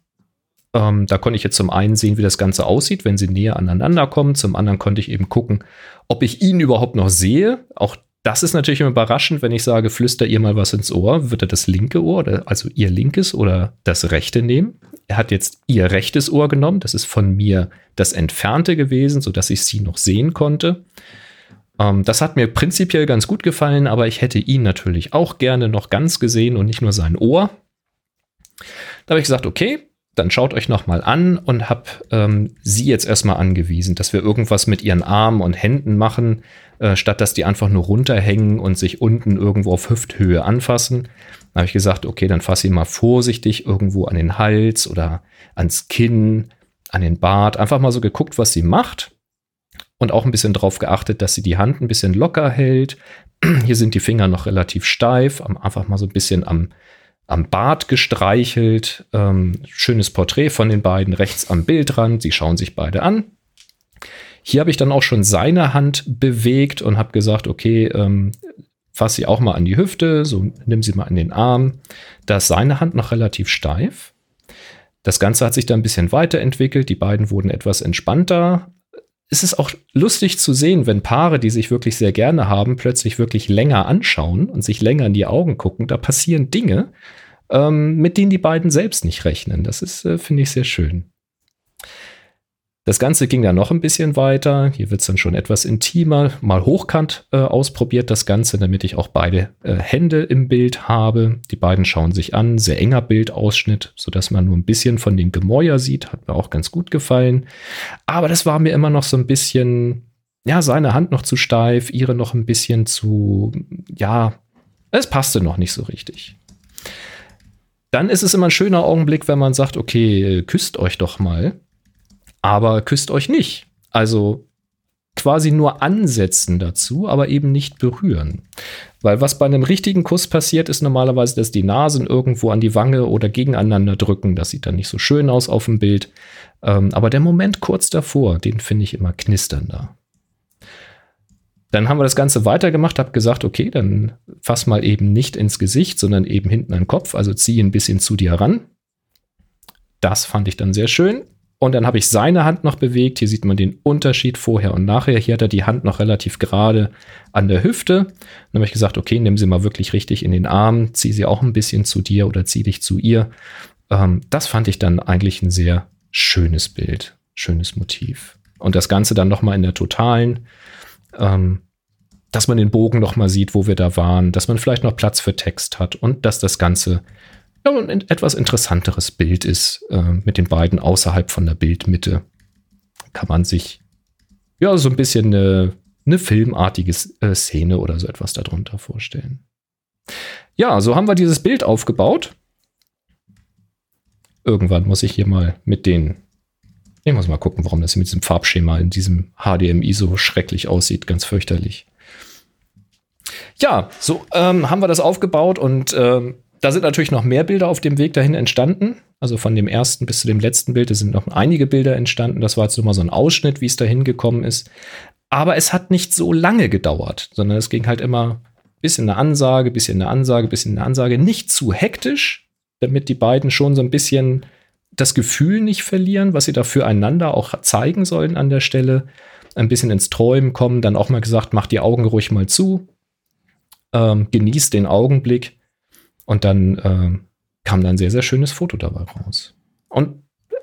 Da konnte ich jetzt zum einen sehen, wie das Ganze aussieht, wenn sie näher aneinander kommen. Zum anderen konnte ich eben gucken, ob ich ihn überhaupt noch sehe. Auch das ist natürlich immer überraschend, wenn ich sage, flüstert ihr mal was ins Ohr. Wird er das linke Ohr, also ihr linkes oder das rechte nehmen? Er hat jetzt ihr rechtes Ohr genommen. Das ist von mir das Entfernte gewesen, sodass ich sie noch sehen konnte. Das hat mir prinzipiell ganz gut gefallen, aber ich hätte ihn natürlich auch gerne noch ganz gesehen und nicht nur sein Ohr. Da habe ich gesagt, okay, dann schaut euch noch mal an und habe sie jetzt erstmal angewiesen, dass wir irgendwas mit ihren Armen und Händen machen, statt dass die einfach nur runterhängen und sich unten irgendwo auf Hüfthöhe anfassen. Da habe ich gesagt, okay, dann fass ihn mal vorsichtig irgendwo an den Hals oder ans Kinn, an den Bart. Einfach mal so geguckt, was sie macht. Und auch ein bisschen drauf geachtet, dass sie die Hand ein bisschen locker hält. Hier sind die Finger noch relativ steif. Einfach mal so ein bisschen am Bart gestreichelt. Schönes Porträt von den beiden rechts am Bildrand. Sie schauen sich beide an. Hier habe ich dann auch schon seine Hand bewegt und habe gesagt, okay, fass sie auch mal an die Hüfte. So, nimm sie mal an den Arm. Da ist seine Hand noch relativ steif. Das Ganze hat sich dann ein bisschen weiterentwickelt. Die beiden wurden etwas entspannter. Es ist auch lustig zu sehen, wenn Paare, die sich wirklich sehr gerne haben, plötzlich wirklich länger anschauen und sich länger in die Augen gucken. Da passieren Dinge, mit denen die beiden selbst nicht rechnen. Das ist, finde ich, sehr schön. Das Ganze ging dann noch ein bisschen weiter. Hier wird es dann schon etwas intimer. Mal hochkant ausprobiert das Ganze, damit ich auch beide Hände im Bild habe. Die beiden schauen sich an. Sehr enger Bildausschnitt, sodass man nur ein bisschen von dem Gemäuer sieht. Hat mir auch ganz gut gefallen. Aber das war mir immer noch so ein bisschen, ja, seine Hand noch zu steif, ihre noch ein bisschen zu, ja, es passte noch nicht so richtig. Dann ist es immer ein schöner Augenblick, wenn man sagt, okay, küsst euch doch mal. Aber küsst euch nicht. Also quasi nur ansetzen dazu, aber eben nicht berühren. Weil was bei einem richtigen Kuss passiert, ist normalerweise, dass die Nasen irgendwo an die Wange oder gegeneinander drücken. Das sieht dann nicht so schön aus auf dem Bild. Aber der Moment kurz davor, den finde ich immer knisternder. Dann haben wir das Ganze weitergemacht, habe gesagt, okay, dann fass mal eben nicht ins Gesicht, sondern eben hinten an den Kopf. Also zieh ein bisschen zu dir ran. Das fand ich dann sehr schön. Und dann habe ich seine Hand noch bewegt. Hier sieht man den Unterschied vorher und nachher. Hier hat er die Hand noch relativ gerade an der Hüfte. Dann habe ich gesagt, okay, nimm sie mal wirklich richtig in den Arm. Zieh sie auch ein bisschen zu dir oder zieh dich zu ihr. Das fand ich dann eigentlich ein sehr schönes Bild. Schönes Motiv. Und das Ganze dann nochmal in der Totalen. Dass man den Bogen nochmal sieht, wo wir da waren. Dass man vielleicht noch Platz für Text hat. Und dass das Ganze ja, und ein etwas interessanteres Bild ist mit den beiden außerhalb von der Bildmitte. Kann man sich ja so ein bisschen eine filmartige Szene oder so etwas darunter vorstellen. Ja, so haben wir dieses Bild aufgebaut. Irgendwann muss ich hier mal ich muss mal gucken, warum das hier mit diesem Farbschema in diesem HDMI so schrecklich aussieht, ganz fürchterlich. Ja, so haben wir das aufgebaut und da sind natürlich noch mehr Bilder auf dem Weg dahin entstanden. Also von dem ersten bis zu dem letzten Bild, da sind noch einige Bilder entstanden. Das war jetzt nur mal so ein Ausschnitt, wie es dahin gekommen ist. Aber es hat nicht so lange gedauert, sondern es ging halt immer bisschen eine Ansage, bisschen eine Ansage, bisschen eine Ansage. Nicht zu hektisch, damit die beiden schon so ein bisschen das Gefühl nicht verlieren, was sie da füreinander auch zeigen sollen an der Stelle. Ein bisschen ins Träumen kommen, dann auch mal gesagt, mach die Augen ruhig mal zu. Genieß den Augenblick. Und dann kam ein sehr, sehr schönes Foto dabei raus. Und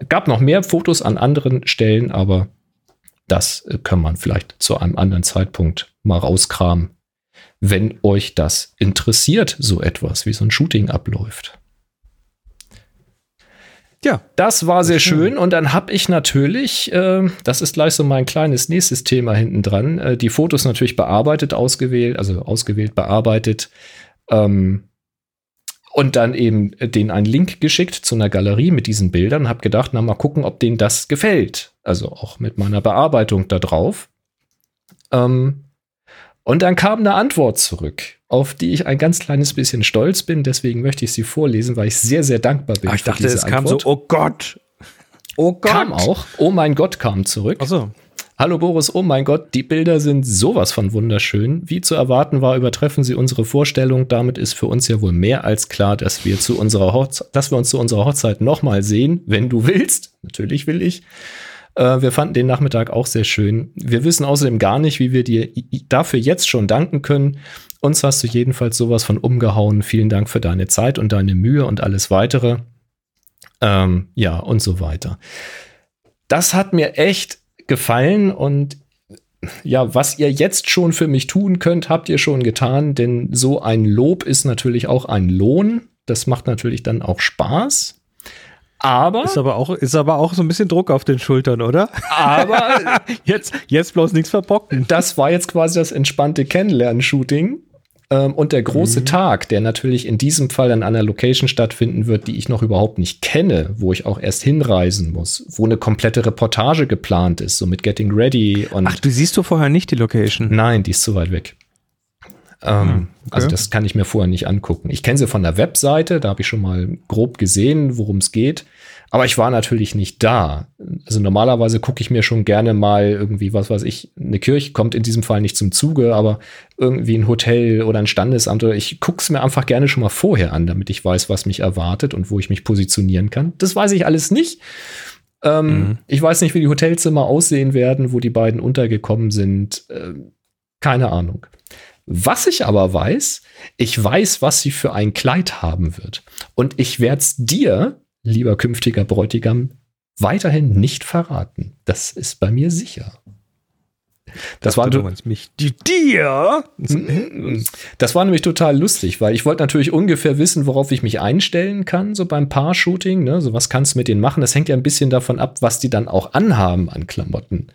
gab noch mehr Fotos an anderen Stellen, aber das kann man vielleicht zu einem anderen Zeitpunkt mal rauskramen, wenn euch das interessiert, so etwas, wie so ein Shooting abläuft. Ja, das war sehr schön. Und dann habe ich natürlich, das ist gleich so mein kleines nächstes Thema hinten dran, die Fotos natürlich bearbeitet, ausgewählt, also ausgewählt, bearbeitet, und dann eben denen einen Link geschickt zu einer Galerie mit diesen Bildern. Habe gedacht, na mal gucken, ob denen das gefällt. Also auch mit meiner Bearbeitung da drauf. Und dann kam eine Antwort zurück, auf die ich ein ganz kleines bisschen stolz bin. Deswegen möchte ich sie vorlesen, weil ich sehr, sehr dankbar bin. Ich dachte, es kam so, oh Gott. Oh Gott. Kam auch. Oh mein Gott kam zurück. Ach so. Hallo Boris, oh mein Gott, die Bilder sind sowas von wunderschön. Wie zu erwarten war, übertreffen sie unsere Vorstellung. Damit ist für uns ja wohl mehr als klar, dass wir, uns zu unserer Hochzeit nochmal sehen, wenn du willst. Natürlich will ich. Wir fanden den Nachmittag auch sehr schön. Wir wissen außerdem gar nicht, wie wir dir dafür jetzt schon danken können. Uns hast du jedenfalls sowas von umgehauen. Vielen Dank für deine Zeit und deine Mühe und alles weitere. Ja, und so weiter. Das hat mir echt gefallen und ja, was ihr jetzt schon für mich tun könnt, habt ihr schon getan, denn so ein Lob ist natürlich auch ein Lohn. Das macht natürlich dann auch Spaß. Aber ist aber auch so ein bisschen Druck auf den Schultern, oder? Aber jetzt bloß nichts verbocken. Das war jetzt quasi das entspannte Kennenlernen-Shooting. Und der große Tag, der natürlich in diesem Fall an einer Location stattfinden wird, die ich noch überhaupt nicht kenne, wo ich auch erst hinreisen muss, wo eine komplette Reportage geplant ist, so mit Getting Ready. Und ach, du siehst vorher nicht die Location? Nein, die ist zu weit weg. Okay. Also das kann ich mir vorher nicht angucken. Ich kenne sie von der Webseite, da habe ich schon mal grob gesehen, worum es geht. Aber ich war natürlich nicht da. Also normalerweise gucke ich mir schon gerne mal irgendwie, was weiß ich, eine Kirche kommt in diesem Fall nicht zum Zuge, aber irgendwie ein Hotel oder ein Standesamt. Oder ich gucke es mir einfach gerne schon mal vorher an, damit ich weiß, was mich erwartet und wo ich mich positionieren kann. Das weiß ich alles nicht. Ich weiß nicht, wie die Hotelzimmer aussehen werden, wo die beiden untergekommen sind. Keine Ahnung. Was ich aber weiß, was sie für ein Kleid haben wird. Und ich werde es dir, lieber künftiger Bräutigam, weiterhin nicht verraten. Das ist bei mir sicher. Das war nämlich total lustig, weil ich wollte natürlich ungefähr wissen, worauf ich mich einstellen kann, so beim Paar-Shooting. Ne? So was kannst du mit denen machen. Das hängt ja ein bisschen davon ab, was die dann auch anhaben an Klamotten.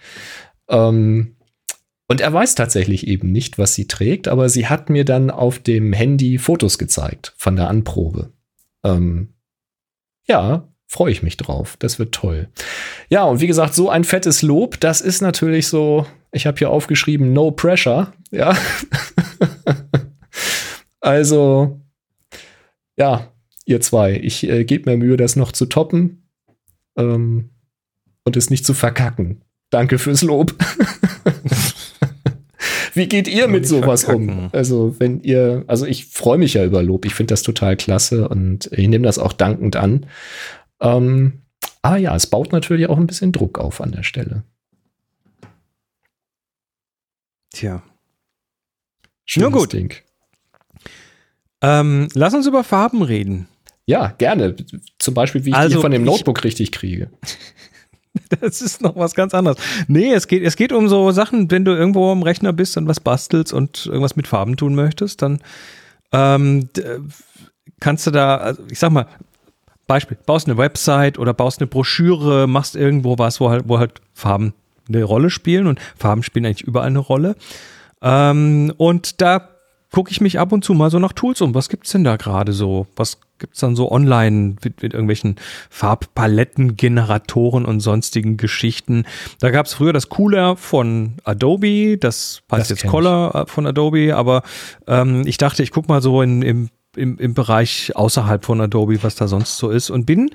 Und er weiß tatsächlich eben nicht, was sie trägt, aber sie hat mir dann auf dem Handy Fotos gezeigt von der Anprobe. Ja, freue ich mich drauf. Das wird toll. Ja, und wie gesagt, so ein fettes Lob, das ist natürlich so, ich habe hier aufgeschrieben, no pressure. Ja. Also, ja, ihr zwei, ich gebe mir Mühe, das noch zu toppen und es nicht zu verkacken. Danke fürs Lob. Wie geht ihr mit sowas um? Also, ich freue mich ja über Lob. Ich finde das total klasse und ich nehme das auch dankend an. Es baut natürlich auch ein bisschen Druck auf an der Stelle. Tja. Schönes gut. Ding. Lass uns über Farben reden. Ja, gerne. Zum Beispiel, wie ich die von dem Notebook richtig kriege. Das ist noch was ganz anderes. Nee, es geht um so Sachen, wenn du irgendwo am Rechner bist und was bastelst und irgendwas mit Farben tun möchtest, dann kannst du da, also ich sag mal, Beispiel, baust eine Website oder baust eine Broschüre, machst irgendwo was, wo halt Farben eine Rolle spielen, und Farben spielen eigentlich überall eine Rolle. Und da gucke ich mich ab und zu mal so nach Tools um. Was gibt's denn da gerade so? Was gibt's dann so online mit irgendwelchen Farbpaletten, Generatoren und sonstigen Geschichten? Da gab's früher das Cooler von Adobe, das heißt jetzt Color von Adobe, aber ich dachte, ich guck mal so im Bereich außerhalb von Adobe, was da sonst so ist, und bin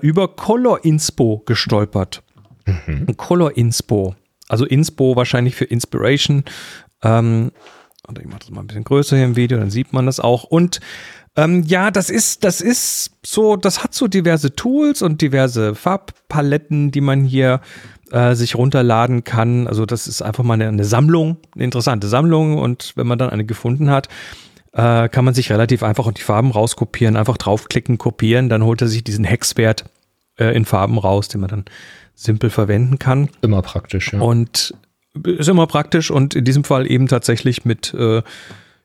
über Color Inspo gestolpert. Mhm. Color Inspo, also Inspo wahrscheinlich für Inspiration. Und ich mache das mal ein bisschen größer hier im Video, dann sieht man das auch. Und das ist so, das hat so diverse Tools und diverse Farbpaletten, die man hier sich runterladen kann. Also das ist einfach mal eine Sammlung, eine interessante Sammlung. Und wenn man dann eine gefunden hat, kann man sich relativ einfach die Farben rauskopieren, einfach draufklicken, kopieren. Dann holt er sich diesen Hexwert in Farben raus, den man dann simpel verwenden kann. Immer praktisch, ja. Und ist immer praktisch und in diesem Fall eben tatsächlich mit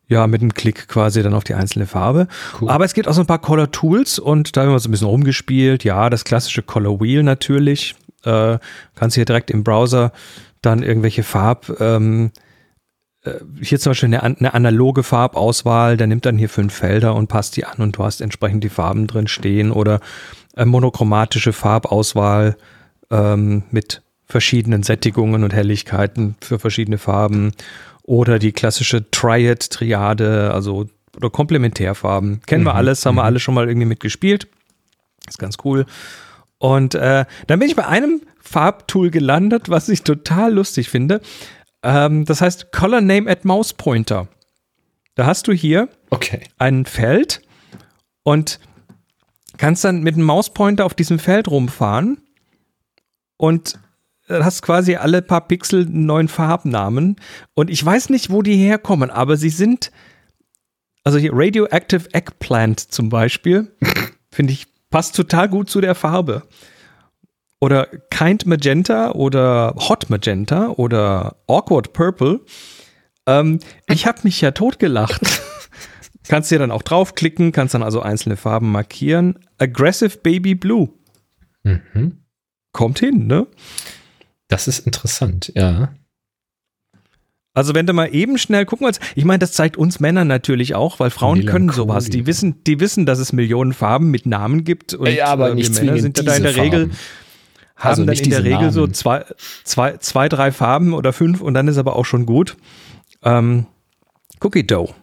einem Klick quasi dann auf die einzelne Farbe. Cool. Aber es gibt auch so ein paar Color Tools und da haben wir so ein bisschen rumgespielt. Ja, das klassische Color Wheel natürlich. Kannst hier direkt im Browser dann irgendwelche hier zum Beispiel eine analoge Farbauswahl, der nimmt dann hier 5 Felder und passt die an und du hast entsprechend die Farben drin stehen oder monochromatische Farbauswahl mit verschiedenen Sättigungen und Helligkeiten für verschiedene Farben oder die klassische Triade, also oder Komplementärfarben. Kennen wir alles, haben wir alle schon mal irgendwie mitgespielt. Ist ganz cool. Und dann bin ich bei einem Farbtool gelandet, was ich total lustig finde. Das heißt Color Name at Mouse Pointer. Da hast du hier ein Feld und kannst dann mit einem Mauspointer auf diesem Feld rumfahren und hast quasi alle paar Pixel einen neuen Farbnamen. Und ich weiß nicht, wo die herkommen, aber sie sind, also hier Radioactive Eggplant zum Beispiel, finde ich, passt total gut zu der Farbe. Oder Kind Magenta oder Hot Magenta oder Awkward Purple. Ich habe mich ja totgelacht. Kannst dir dann auch draufklicken, kannst dann also einzelne Farben markieren. Aggressive Baby Blue. Mhm. Kommt hin, ne? Das ist interessant, ja. Also wenn du mal eben schnell gucken willst, ich meine, das zeigt uns Männern natürlich auch, weil Frauen können sowas. Die wissen, dass es Millionen Farben mit Namen gibt. Und ja, aber nicht Männer sind da in der Regel... Haben also dann in der Regel Namen. So zwei, drei Farben oder 5 und dann ist aber auch schon gut. Cookie Dough.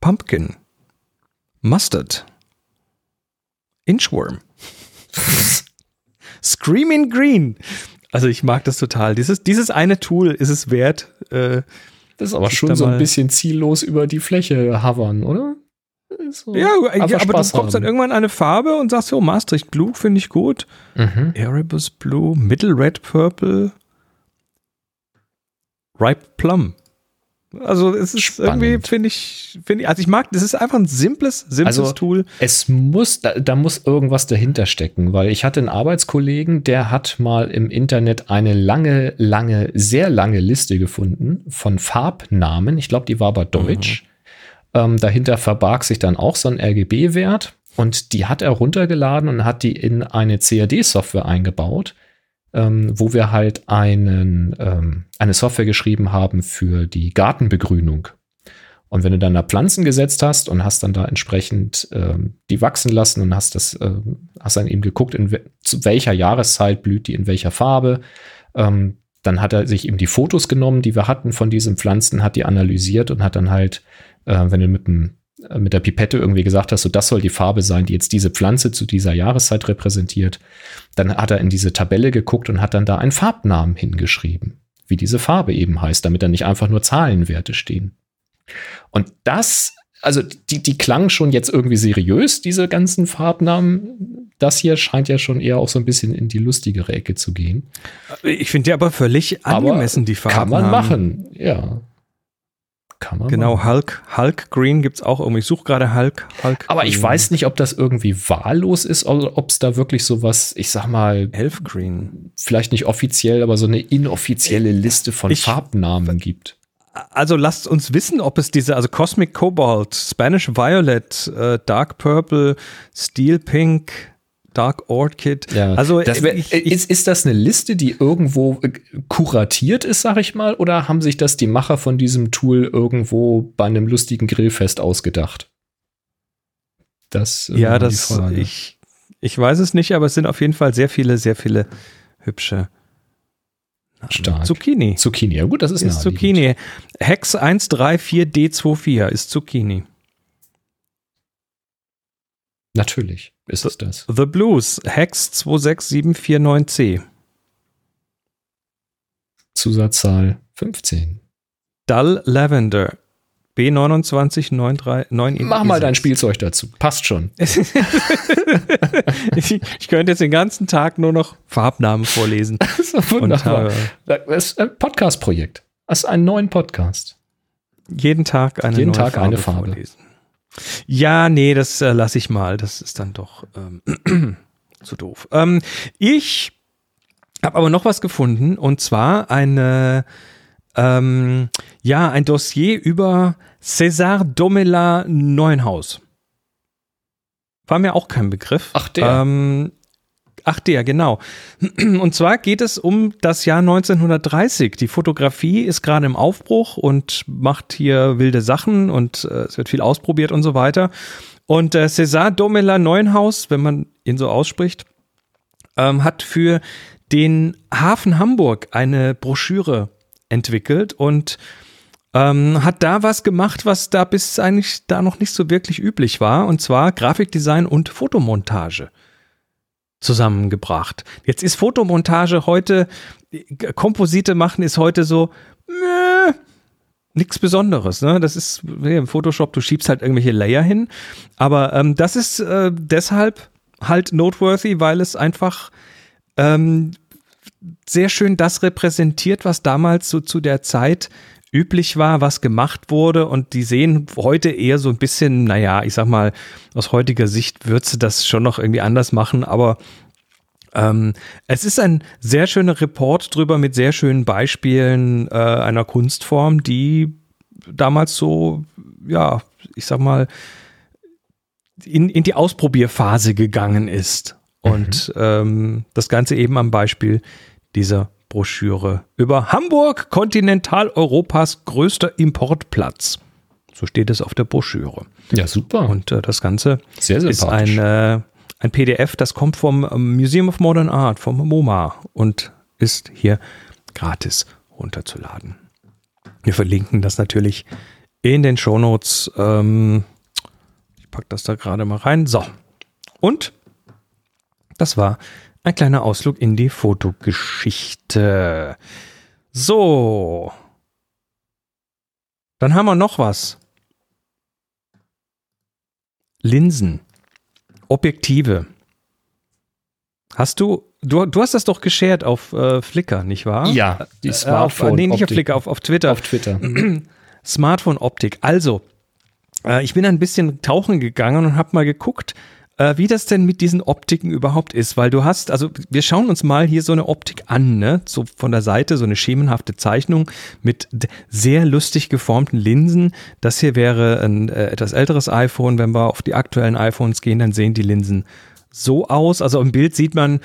Pumpkin. Mustard. Inchworm. Screaming Green. Also ich mag das total. Dieses eine Tool ist es wert. Das ist aber schon so ein bisschen ziellos über die Fläche hovern, oder? So. Ja, aber du kommst dann irgendwann eine Farbe und sagst, oh, Maastricht Blue finde ich gut. Erebus Blue, Middle Red Purple, Ripe Plum. Also es ist spannend. Irgendwie, finde ich, also ich mag, das ist einfach ein simples also Tool. Es muss, da muss irgendwas dahinter stecken, weil ich hatte einen Arbeitskollegen, der hat mal im Internet eine lange, sehr lange Liste gefunden von Farbnamen. Ich glaube, die war aber deutsch. Dahinter verbarg sich dann auch so ein RGB-Wert und die hat er runtergeladen und hat die in eine CAD-Software eingebaut, wo wir halt eine Software geschrieben haben für die Gartenbegrünung. Und wenn du dann da Pflanzen gesetzt hast und hast dann da entsprechend die wachsen lassen und hast dann eben geguckt, zu welcher Jahreszeit blüht die in welcher Farbe, dann hat er sich eben die Fotos genommen, die wir hatten von diesen Pflanzen, hat die analysiert und hat dann halt, wenn du mit der Pipette irgendwie gesagt hast, so das soll die Farbe sein, die jetzt diese Pflanze zu dieser Jahreszeit repräsentiert, dann hat er in diese Tabelle geguckt und hat dann da einen Farbnamen hingeschrieben, wie diese Farbe eben heißt, damit dann nicht einfach nur Zahlenwerte stehen. Und das, also die klangen schon jetzt irgendwie seriös, diese ganzen Farbnamen. Das hier scheint ja schon eher auch so ein bisschen in die lustigere Ecke zu gehen. Ich finde ja aber völlig angemessen, die Farben. Kann man machen, ja. Kann man genau, machen. Hulk Green gibt es auch irgendwie. Ich suche gerade Hulk aber Green. Ich weiß nicht, ob das irgendwie wahllos ist oder ob es da wirklich sowas, ich sag mal, Elf Green. Vielleicht nicht offiziell, aber so eine inoffizielle Liste von Farbnamen gibt. Also lasst uns wissen, ob es also Cosmic Cobalt, Spanish Violet, Dark Purple, Steel Pink, Dark Orchid. Ja, also ist das eine Liste, die irgendwo kuratiert ist, sag ich mal, oder haben sich das die Macher von diesem Tool irgendwo bei einem lustigen Grillfest ausgedacht? Das ist ja, die Frage. Ich weiß es nicht, aber es sind auf jeden Fall sehr viele hübsche. Stark. Zucchini, ja gut, das ist Zucchini. Hex 134D24 ist Zucchini. Natürlich ist es das. The Blues, Hex 26749C. Zusatzzahl 15. Dull Lavender, B2993. Mach mal dein Spielzeug dazu, passt schon. Ich könnte jetzt den ganzen Tag nur noch Farbnamen vorlesen. Das ist doch wunderbar. Das ist ein Podcast-Projekt. Das ist ein neuen Podcast. Jeden Tag eine Farbe vorlesen. Ja, nee, das lasse ich mal. Das ist dann doch zu doof. Ich habe aber noch was gefunden, und zwar ein Dossier über César Domela Neuenhaus. War mir auch kein Begriff. Ach, der. Genau. Und zwar geht es um das Jahr 1930. Die Fotografie ist gerade im Aufbruch und macht hier wilde Sachen und es wird viel ausprobiert und so weiter. Und César Domela Neuenhaus, wenn man ihn so ausspricht, hat für den Hafen Hamburg eine Broschüre entwickelt und hat da was gemacht, was da bis eigentlich da noch nicht so wirklich üblich war, und zwar Grafikdesign und Fotomontage zusammengebracht. Jetzt ist Fotomontage heute, Komposite machen ist heute so nichts Besonderes, ne? Das ist im Photoshop, du schiebst halt irgendwelche Layer hin, aber das ist deshalb halt noteworthy, weil es einfach sehr schön das repräsentiert, was damals so zu der Zeit üblich war, was gemacht wurde, und die sehen heute eher so ein bisschen, naja, ich sag mal, aus heutiger Sicht würdest du das schon noch irgendwie anders machen, aber es ist ein sehr schöner Report drüber mit sehr schönen Beispielen einer Kunstform, die damals so, ja, ich sag mal, in die Ausprobierphase gegangen ist. Und das Ganze eben am Beispiel dieser Broschüre über Hamburg, Kontinentaleuropas größter Importplatz. So steht es auf der Broschüre. Ja, super. Und das Ganze ist ein PDF, das kommt vom Museum of Modern Art, vom MoMA, und ist hier gratis runterzuladen. Wir verlinken das natürlich in den Shownotes. Ich packe das da gerade mal rein. So. Und das war ein kleiner Ausflug in die Fotogeschichte. So. Dann haben wir noch was. Linsen. Objektive. Hast du hast das doch geshared auf Flickr, nicht wahr? Ja, die Smartphone-Optik. Nee, nicht auf Flickr, auf Twitter. Auf Twitter. Smartphone-Optik. Also, ich bin ein bisschen tauchen gegangen und habe mal geguckt, wie das denn mit diesen Optiken überhaupt ist, weil du hast, also wir schauen uns mal hier so eine Optik an, ne? So von der Seite, so eine schemenhafte Zeichnung mit sehr lustig geformten Linsen. Das hier wäre ein etwas älteres iPhone. Wenn wir auf die aktuellen iPhones gehen, dann sehen die Linsen so aus. Also im Bild sieht man,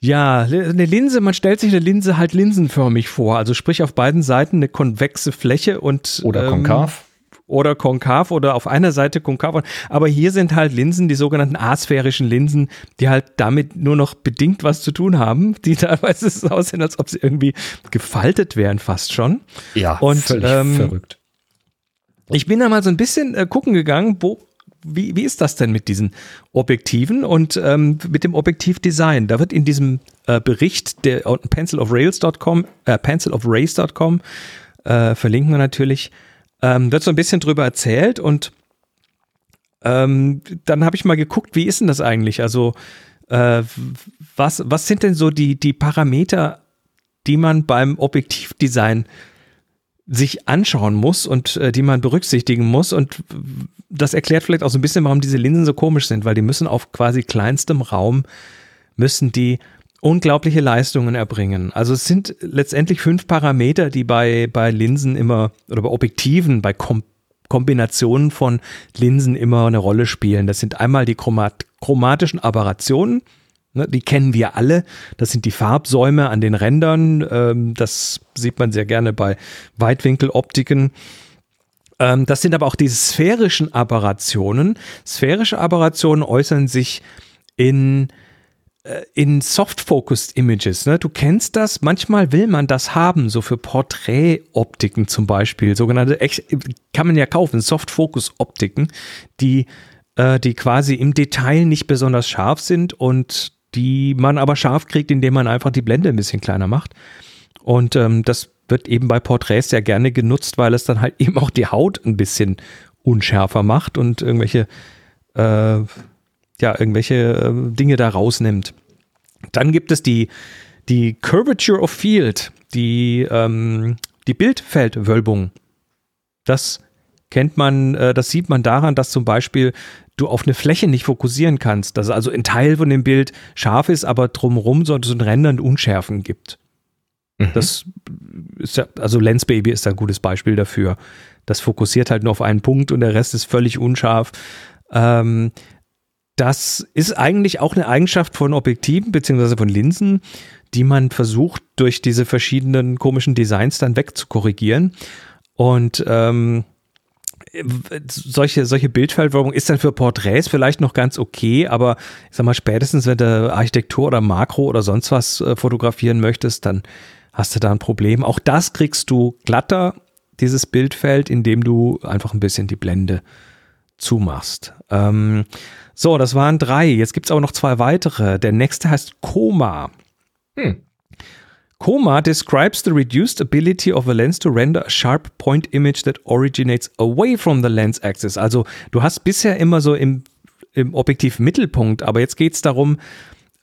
ja, eine Linse, man stellt sich eine Linse halt linsenförmig vor. Also sprich auf beiden Seiten eine konvexe Fläche und oder konkav. Oder konkav oder auf einer Seite konkav. Aber hier sind halt Linsen, die sogenannten asphärischen Linsen, die halt damit nur noch bedingt was zu tun haben, die teilweise so aussehen, als ob sie irgendwie gefaltet wären fast schon. Ja, und völlig verrückt. Ich bin da mal so ein bisschen gucken gegangen, wie ist das denn mit diesen Objektiven und mit dem Objektivdesign? Da wird in diesem Bericht, der pencilofrails.com, verlinken wir natürlich, wird so ein bisschen drüber erzählt, und dann habe ich mal geguckt, wie ist denn das eigentlich? Also was sind denn so die Parameter, die man beim Objektivdesign sich anschauen muss und die man berücksichtigen muss, und das erklärt vielleicht auch so ein bisschen, warum diese Linsen so komisch sind, weil die müssen auf quasi kleinstem Raum, müssen die unglaubliche Leistungen erbringen. Also es sind letztendlich 5 Parameter, die bei Linsen immer, oder bei Objektiven, bei Kombinationen von Linsen immer eine Rolle spielen. Das sind einmal die chromatischen Aberrationen, ne, die kennen wir alle. Das sind die Farbsäume an den Rändern. Das sieht man sehr gerne bei Weitwinkeloptiken. Das sind aber auch diese sphärischen Aberrationen. Sphärische Aberrationen äußern sich in Soft-Focused Images, ne? Du kennst das, manchmal will man das haben, so für Porträtoptiken zum Beispiel, sogenannte, kann man ja kaufen, Soft-Focus-Optiken, die quasi im Detail nicht besonders scharf sind und die man aber scharf kriegt, indem man einfach die Blende ein bisschen kleiner macht. Und das wird eben bei Porträts ja gerne genutzt, weil es dann halt eben auch die Haut ein bisschen unschärfer macht und irgendwelche Dinge da rausnimmt. Dann gibt es die Curvature of Field, die Bildfeldwölbung. Das kennt man, das sieht man daran, dass zum Beispiel du auf eine Fläche nicht fokussieren kannst, dass also ein Teil von dem Bild scharf ist, aber drumherum so ein Rändern Unschärfen gibt. Mhm. Das ist ja, also Lens Baby ist ein gutes Beispiel dafür. Das fokussiert halt nur auf einen Punkt und der Rest ist völlig unscharf. Das ist eigentlich auch eine Eigenschaft von Objektiven bzw. von Linsen, die man versucht, durch diese verschiedenen komischen Designs dann wegzukorrigieren. Und solche Bildveränderung ist dann für Porträts vielleicht noch ganz okay, aber ich sag mal, spätestens wenn du Architektur oder Makro oder sonst was fotografieren möchtest, dann hast du da ein Problem. Auch das kriegst du glatter, dieses Bildfeld, indem du einfach ein bisschen die Blende zumachst. So, das waren 3. Jetzt gibt es auch noch 2 weitere. Der nächste heißt Coma. Coma describes the reduced ability of a lens to render a sharp point image that originates away from the lens axis. Also du hast bisher immer so im Objektiv Mittelpunkt, aber jetzt geht es darum,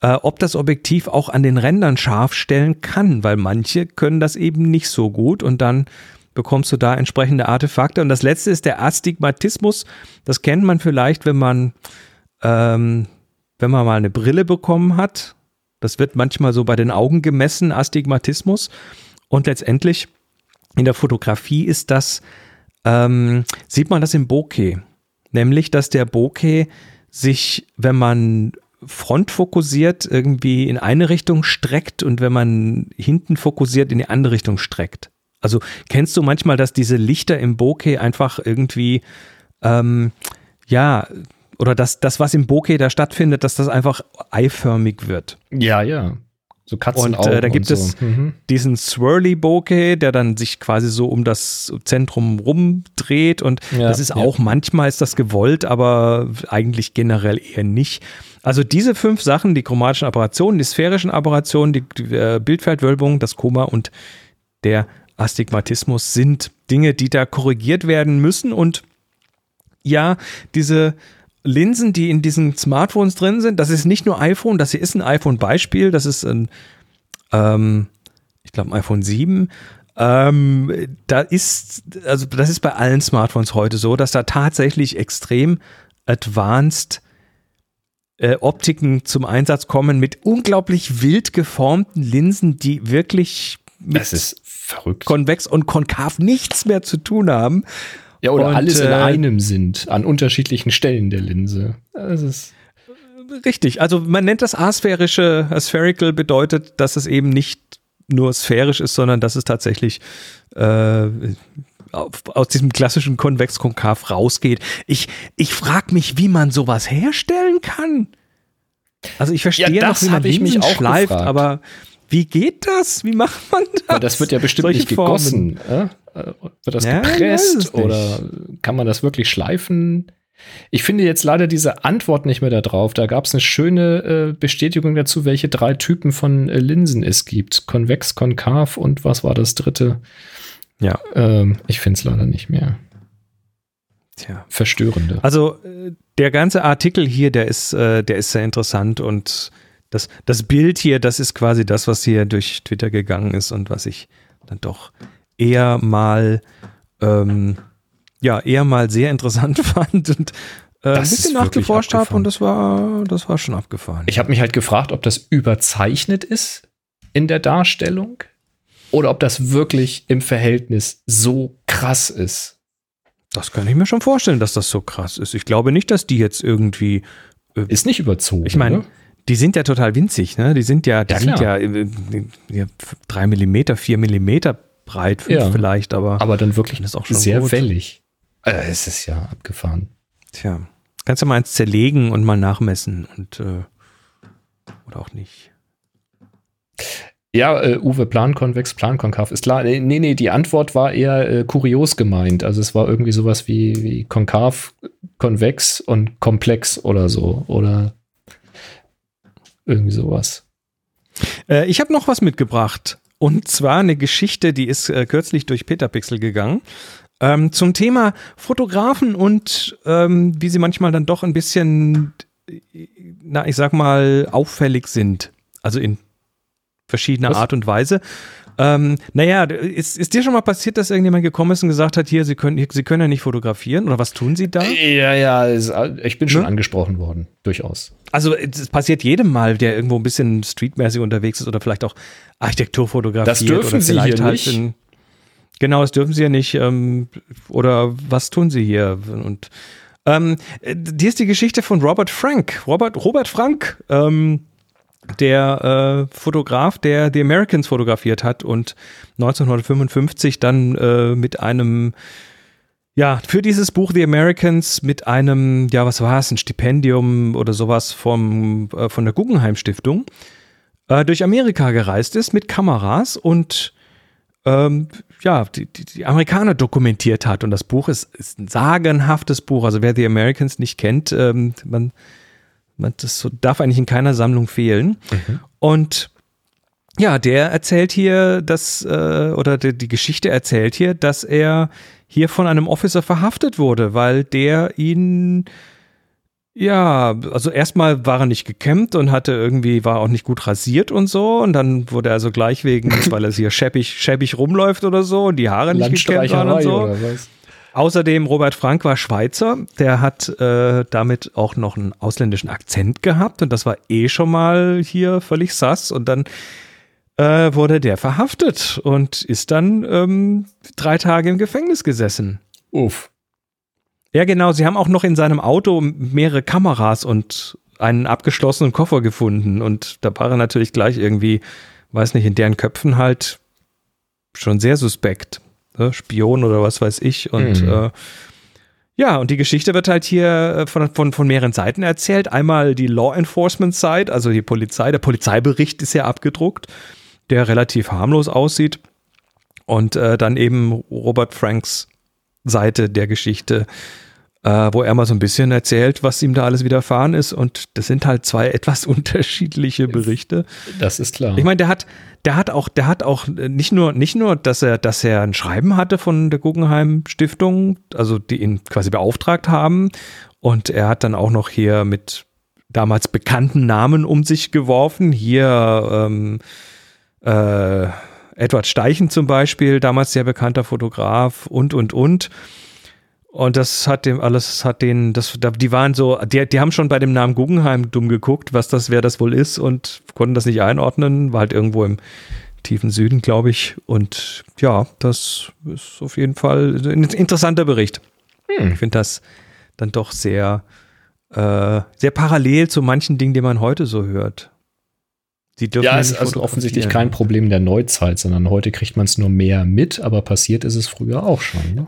ob das Objektiv auch an den Rändern scharf stellen kann, weil manche können das eben nicht so gut und dann bekommst du da entsprechende Artefakte. Und das letzte ist der Astigmatismus. Das kennt man vielleicht, wenn man mal eine Brille bekommen hat. Das wird manchmal so bei den Augen gemessen, Astigmatismus. Und letztendlich in der Fotografie ist das, sieht man das im Bokeh. Nämlich, dass der Bokeh sich, wenn man frontfokussiert, irgendwie in eine Richtung streckt und wenn man hinten fokussiert, in die andere Richtung streckt. Also kennst du manchmal, dass diese Lichter im Bokeh einfach irgendwie, oder dass das, was im Bokeh da stattfindet, dass das einfach eiförmig wird. Ja, ja. So Katzenaugen. Und da gibt und so. Es diesen Swirly-Bokeh, der dann sich quasi so um das Zentrum rumdreht. Und ja, das ist auch, manchmal ist das gewollt, aber eigentlich generell eher nicht. Also diese 5 Sachen, die chromatischen Aberrationen, die sphärischen Aberrationen, die Bildfeldwölbung, das Koma und der Astigmatismus sind Dinge, die da korrigiert werden müssen. Und ja, diese Linsen, die in diesen Smartphones drin sind, das ist nicht nur iPhone, das hier ist ein iPhone-Beispiel, das ist ein iPhone 7. Das ist bei allen Smartphones heute so, dass da tatsächlich extrem advanced Optiken zum Einsatz kommen mit unglaublich wild geformten Linsen, die wirklich mit konvex und konkav nichts mehr zu tun haben. Ja, oder und, alles in einem sind, an unterschiedlichen Stellen der Linse. Das ist richtig, also man nennt das asphärische, aspherical bedeutet, dass es eben nicht nur sphärisch ist, sondern dass es tatsächlich aus diesem klassischen Konvex-Konkav rausgeht. Ich frage mich, wie man sowas herstellen kann. Also ich verstehe ja, das noch, wie man Linsen schleift, aber wie geht das? Wie macht man das? Aber das wird ja bestimmt solche nicht gegossen, Formen. Wird das gepresst oder kann man das wirklich schleifen? Ich finde jetzt leider diese Antwort nicht mehr da drauf. Da gab es eine schöne Bestätigung dazu, welche 3 Typen von Linsen es gibt. Konvex, konkav und was war das 3.? Ja. Ich finde es leider nicht mehr. Tja. Verstörende. Also der ganze Artikel hier, der ist sehr interessant und das Bild hier, das ist quasi das, was hier durch Twitter gegangen ist und was ich dann doch eher mal sehr interessant fand und ein bisschen nachgeforscht habe und das war schon abgefahren. Ich habe mich halt gefragt, ob das überzeichnet ist in der Darstellung oder ob das wirklich im Verhältnis so krass ist. Das kann ich mir schon vorstellen, dass das so krass ist. Ich glaube nicht, dass die jetzt irgendwie ist nicht überzogen. Ich meine, die sind ja total winzig, ne? Die sind ja, die sind 3 mm, 4 mm breit, 5 vielleicht, aber dann wirklich ist auch schon sehr gut. Wellig. Es ist ja abgefahren. Tja, kannst du mal eins zerlegen und mal nachmessen und oder auch nicht. Ja, Uwe, plankonvex, plankonkav ist klar. Nee, die Antwort war eher kurios gemeint. Also es war irgendwie sowas wie konkav, konvex und komplex oder so oder irgendwie sowas. Ich habe noch was mitgebracht. Und zwar eine Geschichte, die ist kürzlich durch Petapixel gegangen, zum Thema Fotografen und wie sie manchmal dann doch ein bisschen, auffällig sind. Also in verschiedener Art und Weise. Naja, ist dir schon mal passiert, dass irgendjemand gekommen ist und gesagt hat, hier, Sie können ja nicht fotografieren? Oder was tun Sie da? Ja, ich bin schon angesprochen worden, durchaus. Also es passiert jedem mal, der irgendwo ein bisschen streetmäßig unterwegs ist oder vielleicht auch Architektur fotografiert. Das dürfen oder Sie hier halt nicht. Genau, das dürfen Sie ja nicht. Oder was tun Sie hier? Und hier ist die Geschichte von Robert Frank. Robert Frank, der Fotograf, der The Americans fotografiert hat und 1955 dann mit einem, ja, für dieses Buch The Americans mit einem, ja, was war es, ein Stipendium oder sowas von der Guggenheim Stiftung durch Amerika gereist ist mit Kameras und die Amerikaner dokumentiert hat. Und das Buch ist ein sagenhaftes Buch. Also wer The Americans nicht kennt, das darf eigentlich in keiner Sammlung fehlen. Mhm. Und ja, der erzählt hier, die Geschichte erzählt hier, dass er hier von einem Officer verhaftet wurde, weil der ihn, ja, also erstmal war er nicht gekämmt und war auch nicht gut rasiert und so. Und dann wurde er also gleich weil er hier schäbig rumläuft oder so und die Haare nicht gekämmt waren und so. Oder was? Außerdem, Robert Frank war Schweizer, der hat damit auch noch einen ausländischen Akzent gehabt und das war schon mal hier völlig sass und dann wurde der verhaftet und ist dann 3 Tage im Gefängnis gesessen. Uff. Ja genau, sie haben auch noch in seinem Auto mehrere Kameras und einen abgeschlossenen Koffer gefunden und da war er natürlich gleich irgendwie, weiß nicht, in deren Köpfen halt schon sehr suspekt. Spion oder was weiß ich und und die Geschichte wird halt hier von mehreren Seiten erzählt, einmal die Law Enforcement Side, also die Polizei, der Polizeibericht ist ja abgedruckt, der relativ harmlos aussieht und dann eben Robert Franks Seite der Geschichte, wo er mal so ein bisschen erzählt, was ihm da alles widerfahren ist und das sind halt 2 etwas unterschiedliche Berichte. Das ist klar. Ich meine, der hat auch nicht nur, dass er ein Schreiben hatte von der Guggenheim Stiftung, also die ihn quasi beauftragt haben und er hat dann auch noch hier mit damals bekannten Namen um sich geworfen, hier Edward Steichen zum Beispiel, damals sehr bekannter Fotograf und. Und das hat dem alles, die waren so, die haben schon bei dem Namen Guggenheim dumm geguckt, wer das wohl ist und konnten das nicht einordnen, war halt irgendwo im tiefen Süden, glaube ich. Und ja, das ist auf jeden Fall ein interessanter Bericht. Ich finde das dann doch sehr, sehr parallel zu manchen Dingen, die man heute so hört. Die dürfen ja, es ist also offensichtlich kein Problem der Neuzeit, sondern heute kriegt man es nur mehr mit, aber passiert ist es früher auch schon, ne?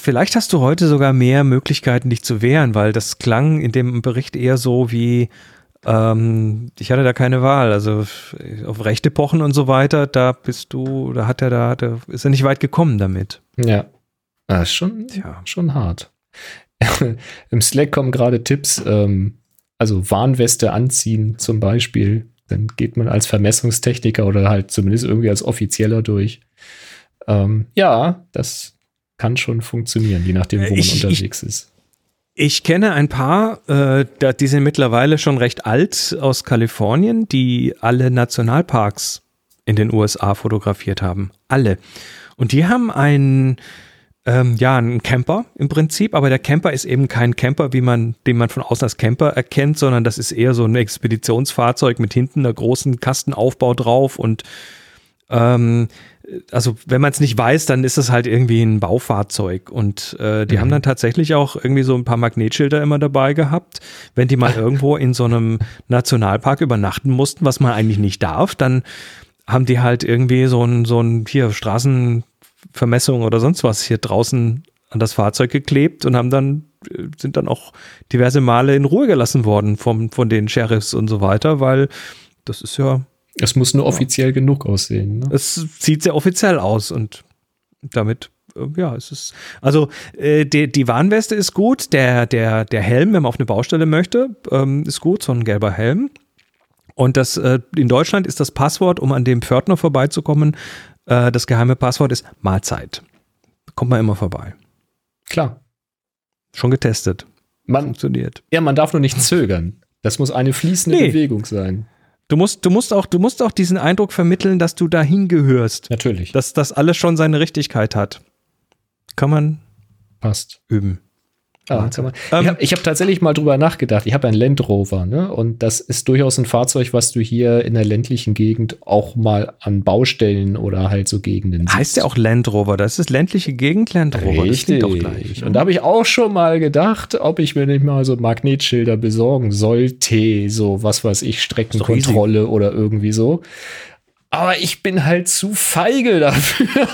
Vielleicht hast du heute sogar mehr Möglichkeiten, dich zu wehren, weil das klang in dem Bericht eher so wie, ich hatte da keine Wahl, also auf Rechte pochen und so weiter, ist er nicht weit gekommen damit. Ja, das ist schon hart. Im Slack kommen gerade Tipps, also Warnweste anziehen zum Beispiel, dann geht man als Vermessungstechniker oder halt zumindest irgendwie als Offizieller durch. Das kann schon funktionieren, je nachdem, wo man unterwegs ist. Ich kenne ein paar, die sind mittlerweile schon recht alt aus Kalifornien, die alle Nationalparks in den USA fotografiert haben. Alle. Und die haben einen Camper im Prinzip, aber der Camper ist eben kein Camper, den man von außen als Camper erkennt, sondern das ist eher so ein Expeditionsfahrzeug mit hinten einer großen Kastenaufbau drauf und also wenn man es nicht weiß, dann ist es halt irgendwie ein Baufahrzeug und die haben dann tatsächlich auch irgendwie so ein paar Magnetschilder immer dabei gehabt, wenn die mal irgendwo in so einem Nationalpark übernachten mussten, was man eigentlich nicht darf, dann haben die halt irgendwie so ein hier Straßenvermessung oder sonst was hier draußen an das Fahrzeug geklebt und sind dann auch diverse Male in Ruhe gelassen worden von den Sheriffs und so weiter, weil das ist ja es muss nur offiziell genug aussehen. Ne? Es sieht sehr offiziell aus und damit, es ist. Also die Warnweste ist gut, der Helm, wenn man auf eine Baustelle möchte, ist gut, so ein gelber Helm. Und das in Deutschland ist das Passwort, um an dem Pförtner vorbeizukommen, das geheime Passwort ist Mahlzeit. Kommt man immer vorbei. Klar. Schon getestet. Funktioniert. Ja, man darf nur nicht zögern. Das muss eine fließende Bewegung sein. Du musst auch diesen Eindruck vermitteln, dass du dahin gehörst. Natürlich. Dass das alles schon seine Richtigkeit hat. Kann man passt üben. Ah, ich hab tatsächlich mal drüber nachgedacht. Ich habe einen Land Rover, ne? Und das ist durchaus ein Fahrzeug, was du hier in der ländlichen Gegend auch mal an Baustellen oder halt so Gegenden siehst. Heißt ja auch Land Rover. Das ist ländliche Gegend, Land Rover. Richtig. Das klingt doch gleich. Und da habe ich auch schon mal gedacht, ob ich mir nicht mal so Magnetschilder besorgen sollte. So was weiß ich, Streckenkontrolle oder irgendwie so. Aber ich bin halt zu feige dafür.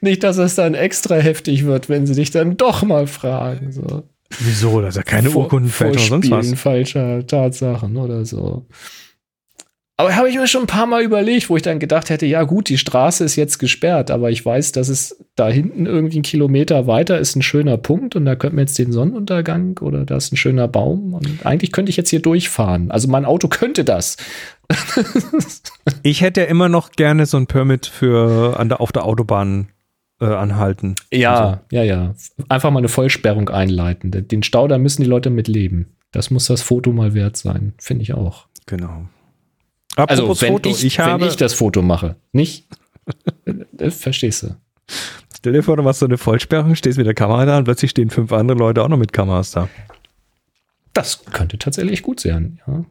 Nicht, dass es dann extra heftig wird, wenn sie dich dann doch mal fragen. So. Wieso? Das ist ja keine Urkundenfälschung oder sonst was. Falscher Tatsachen oder so. Aber habe ich mir schon ein paar Mal überlegt, wo ich dann gedacht hätte, ja gut, die Straße ist jetzt gesperrt, aber ich weiß, dass es da hinten irgendwie einen Kilometer weiter ist ein schöner Punkt und da könnten wir jetzt den Sonnenuntergang oder da ist ein schöner Baum und eigentlich könnte ich jetzt hier durchfahren. Also mein Auto könnte das. Ich hätte ja immer noch gerne so ein Permit für auf der Autobahn anhalten. Ja, also. Ja. Einfach mal eine Vollsperrung einleiten. Den Stau, da müssen die Leute mit leben. Das muss das Foto mal wert sein, finde ich auch. Genau. Apropos also, wenn ich das Foto mache, nicht? Verstehst du? Stell dir vor, du machst so eine Vollsperrung, stehst mit der Kamera da und plötzlich stehen 5 andere Leute auch noch mit Kameras da. Das könnte tatsächlich gut sein, ja.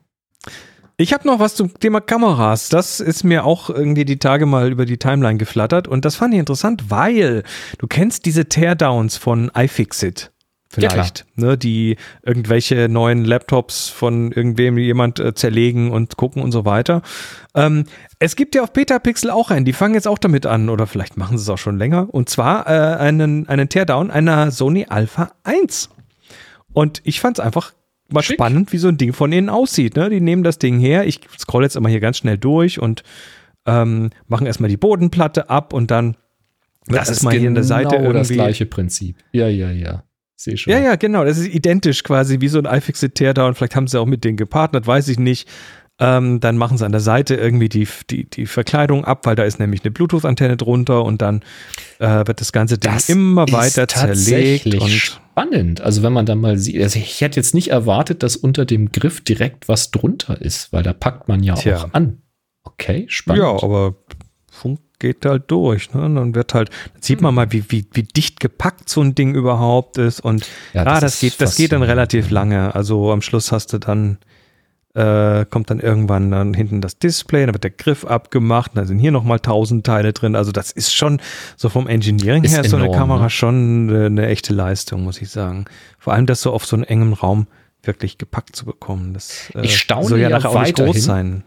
Ich habe noch was zum Thema Kameras. Das ist mir auch irgendwie die Tage mal über die Timeline geflattert und das fand ich interessant, weil du kennst diese Teardowns von iFixit. Vielleicht, ja, ne, die irgendwelche neuen Laptops von irgendwem jemand zerlegen und gucken und so weiter. Es gibt ja auf Petapixel auch einen, die fangen jetzt auch damit an oder vielleicht machen sie es auch schon länger. Und zwar einen Teardown einer Sony Alpha 1. Und ich fand es einfach mal spannend, wie so ein Ding von innen aussieht. Ne? Die nehmen das Ding her, ich scroll jetzt immer hier ganz schnell durch und machen erstmal die Bodenplatte ab und dann das ist mal genau hier an der Seite irgendwie. Das gleiche Prinzip. Ja. Sehe schon. Ja, genau. Das ist identisch quasi wie so ein iFixit Teardown. Vielleicht haben sie auch mit denen gepartnert, weiß ich nicht. Dann machen sie an der Seite irgendwie die Verkleidung ab, weil da ist nämlich eine Bluetooth-Antenne drunter und dann wird das ganze Ding immer weiter zerlegt. Und spannend. Also wenn man dann mal sieht, also ich hätte jetzt nicht erwartet, dass unter dem Griff direkt was drunter ist, weil da packt man ja auch an. Okay, spannend. Ja, aber Funk geht halt durch, ne? Dann wird halt, dann sieht man mal, wie dicht gepackt so ein Ding überhaupt ist und ja, das geht dann relativ lange. Also am Schluss hast du dann kommt dann irgendwann dann hinten das Display, dann wird der Griff abgemacht, dann sind hier nochmal 1000 Teile drin. Also das ist schon, so vom Engineering her ist enorm, so eine Kamera, ne? Schon eine echte Leistung, muss ich sagen. Vor allem, das so auf so einem engen Raum wirklich gepackt zu bekommen. Das ich staune soll ja nachher auch nicht groß sein.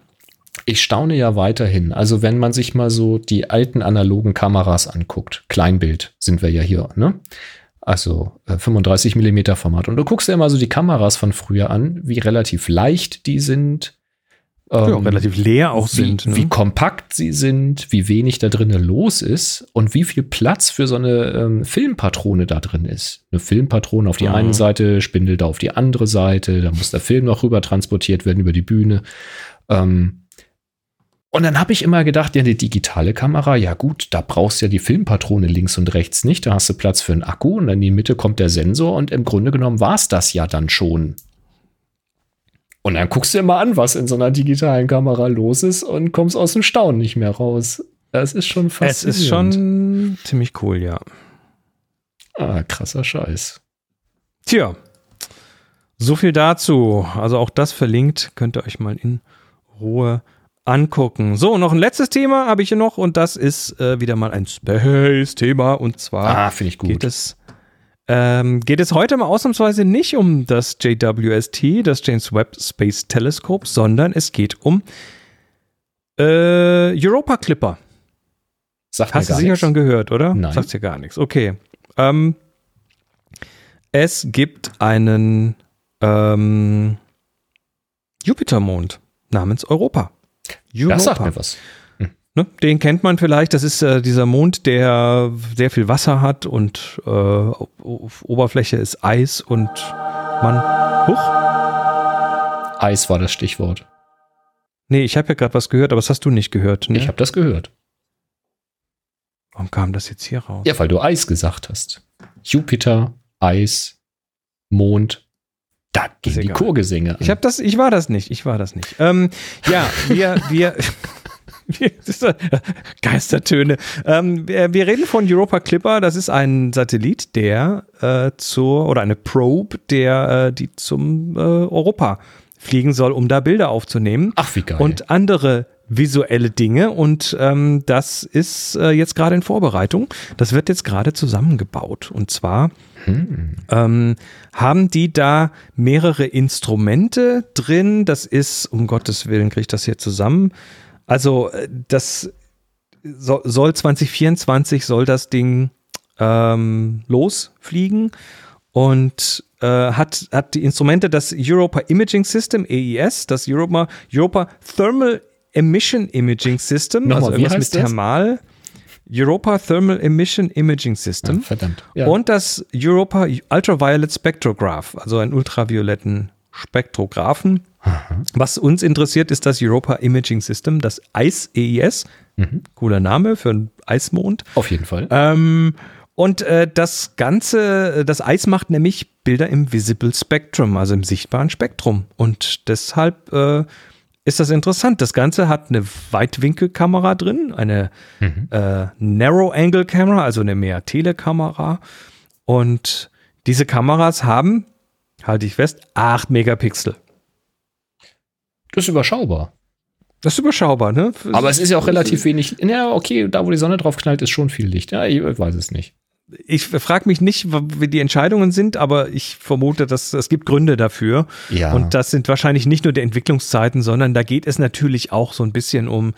Ich staune ja weiterhin. Also wenn man sich mal so die alten analogen Kameras anguckt, Kleinbild sind wir ja hier, ne? Also 35 mm Format. Und du guckst ja mal so die Kameras von früher an, wie relativ leicht die sind. Relativ leer auch sind. Ne? Wie kompakt sie sind, wie wenig da drin los ist und wie viel Platz für so eine Filmpatrone da drin ist. Eine Filmpatrone auf die eine Seite, Spindel da auf die andere Seite, da muss der Film noch rüber transportiert werden über die Bühne. Und dann habe ich immer gedacht, ja, eine digitale Kamera, ja gut, da brauchst du ja die Filmpatrone links und rechts nicht, da hast du Platz für einen Akku und dann in die Mitte kommt der Sensor und im Grunde genommen war es das ja dann schon. Und dann guckst du dir mal an, was in so einer digitalen Kamera los ist und kommst aus dem Staunen nicht mehr raus. Das ist schon faszinierend. Es ist schon ziemlich cool, ja. Ah, krasser Scheiß. Tja, so viel dazu. Also auch das verlinkt, könnt ihr euch mal in Ruhe angucken. So, noch ein letztes Thema habe ich hier noch und das ist wieder mal ein Space-Thema und zwar finde ich gut. Geht es heute mal ausnahmsweise nicht um das JWST, das James Webb Space Telescope, sondern es geht um Europa Clipper. Hast du sicher schon gehört, oder? Nein. Sagt dir gar nichts. Okay. Es gibt einen Jupitermond namens Europa. Das sagt mir was. Ne, den kennt man vielleicht, das ist dieser Mond, der sehr viel Wasser hat und auf Oberfläche ist Eis und Eis war das Stichwort. Nee, ich habe ja gerade was gehört, aber das hast du nicht gehört. Ne? Ich habe das gehört. Warum kam das jetzt hier raus? Ja, weil du Eis gesagt hast. Jupiter, Eis, Mond, Da ging die Chorgesänge an. Ich war das nicht. Wir Geistertöne. Wir reden von Europa Clipper. Das ist ein Satellit, der eine Probe, die zum Europa fliegen soll, um da Bilder aufzunehmen. Ach, wie geil. Und andere visuelle Dinge. Und das ist jetzt gerade in Vorbereitung. Das wird jetzt gerade zusammengebaut. Und zwar haben die da mehrere Instrumente drin. Das ist, um Gottes Willen, kriege ich das hier zusammen. Also das soll 2024 das Ding losfliegen und hat die Instrumente das Europa Imaging System, EIS, das Europa Thermal Emission Imaging System, nochmal, also irgendwas mit das? Thermal. Europa Thermal Emission Imaging System. Ja, verdammt. Ja. Und das Europa Ultraviolet Spectrograph, also einen ultravioletten Spektrographen. Aha. Was uns interessiert, ist das Europa Imaging System, das EIS. Mhm. Cooler Name für einen Eismond. Auf jeden Fall. Das Ganze, das Eis macht nämlich Bilder im Visible Spectrum, also im sichtbaren Spektrum. Und deshalb ist das interessant. Das Ganze hat eine Weitwinkelkamera drin, eine Narrow-Angle-Kamera, also eine mehr Telekamera. Und diese Kameras haben, halte ich fest, 8 Megapixel. Das ist überschaubar. Ne? Aber es ist ja auch relativ wenig. Ja, okay, da wo die Sonne drauf knallt, ist schon viel Licht. Ja, ich weiß es nicht. Ich frage mich nicht, wie die Entscheidungen sind, aber ich vermute, dass es gibt Gründe dafür. Ja. Und das sind wahrscheinlich nicht nur die Entwicklungszeiten, sondern da geht es natürlich auch so ein bisschen um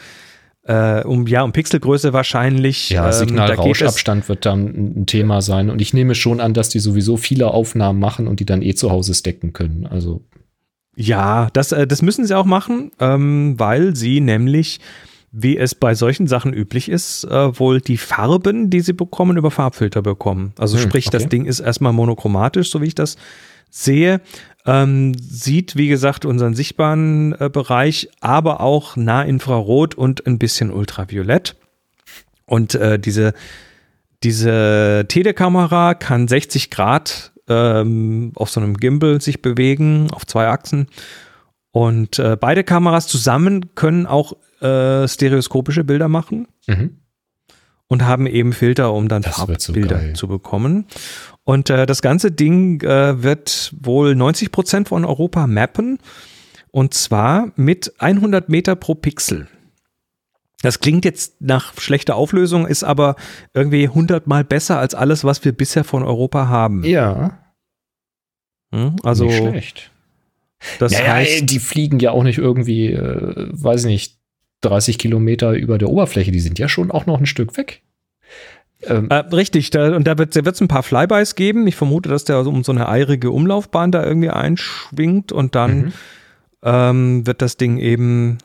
Pixelgröße wahrscheinlich. Ja, Signalrauschabstand wird dann ein Thema sein. Und ich nehme schon an, dass die sowieso viele Aufnahmen machen und die dann zu Hause stacken können. Also ja, das müssen sie auch machen, weil sie nämlich, wie es bei solchen Sachen üblich ist, wohl die Farben, die sie bekommen, über Farbfilter bekommen. Also sprich, okay. Das Ding ist erstmal monochromatisch, so wie ich das sehe. Sieht, wie gesagt, unseren sichtbaren Bereich, aber auch Nahinfrarot und ein bisschen Ultraviolett. Und diese Telekamera kann 60 Grad auf so einem Gimbal sich bewegen, auf 2 Achsen. Und beide Kameras zusammen können auch stereoskopische Bilder machen und haben eben Filter, um dann Farbbilder zu bekommen. Und das ganze Ding wird wohl 90% von Europa mappen, und zwar mit 100 Meter pro Pixel. Das klingt jetzt nach schlechter Auflösung, ist aber irgendwie 100-mal besser als alles, was wir bisher von Europa haben. Ja. Also nicht schlecht. Das heißt, die fliegen ja auch nicht irgendwie, 30 Kilometer über der Oberfläche. Die sind ja schon auch noch ein Stück weg. Richtig, da wird es ein paar Flybys geben. Ich vermute, dass der um so eine eirige Umlaufbahn da irgendwie einschwingt, und dann wird das Ding eben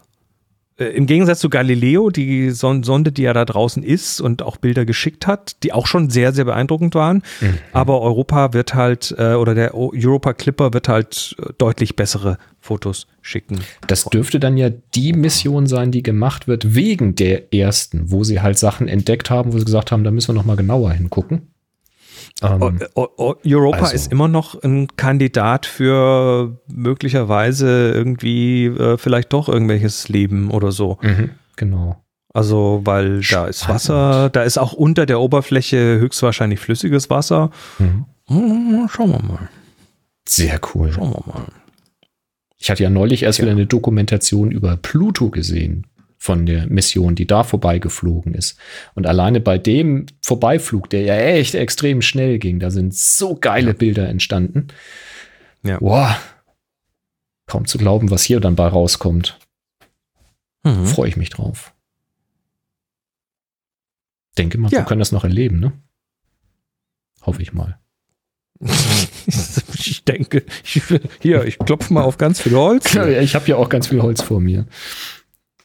im Gegensatz zu Galileo, die Sonde, die ja da draußen ist und auch Bilder geschickt hat, die auch schon sehr, sehr beeindruckend waren. Aber Europa wird halt, oder der Europa Clipper wird halt deutlich bessere Fotos schicken. Das dürfte dann ja die Mission sein, die gemacht wird wegen der ersten, wo sie halt Sachen entdeckt haben, wo sie gesagt haben, da müssen wir noch mal genauer hingucken. Europa ist immer noch ein Kandidat für möglicherweise irgendwie vielleicht doch irgendwelches Leben oder so. Genau. Also, weil da ist Wasser, da ist auch unter der Oberfläche höchstwahrscheinlich flüssiges Wasser. Schauen wir mal. Sehr cool. Schauen wir mal. Ich hatte ja neulich erst wieder eine Dokumentation über Pluto gesehen, von der Mission, die da vorbeigeflogen ist. Und alleine bei dem Vorbeiflug, der ja echt extrem schnell ging, da sind so geile Bilder entstanden. Ja. Wow. Kaum zu glauben, was hier dann bei rauskommt. Freue ich mich drauf. Denke mal, wir können das noch erleben, ne? Hoffe ich mal. Ich denke, ich klopfe mal auf ganz viel Holz. Ich habe ja auch ganz viel Holz vor mir.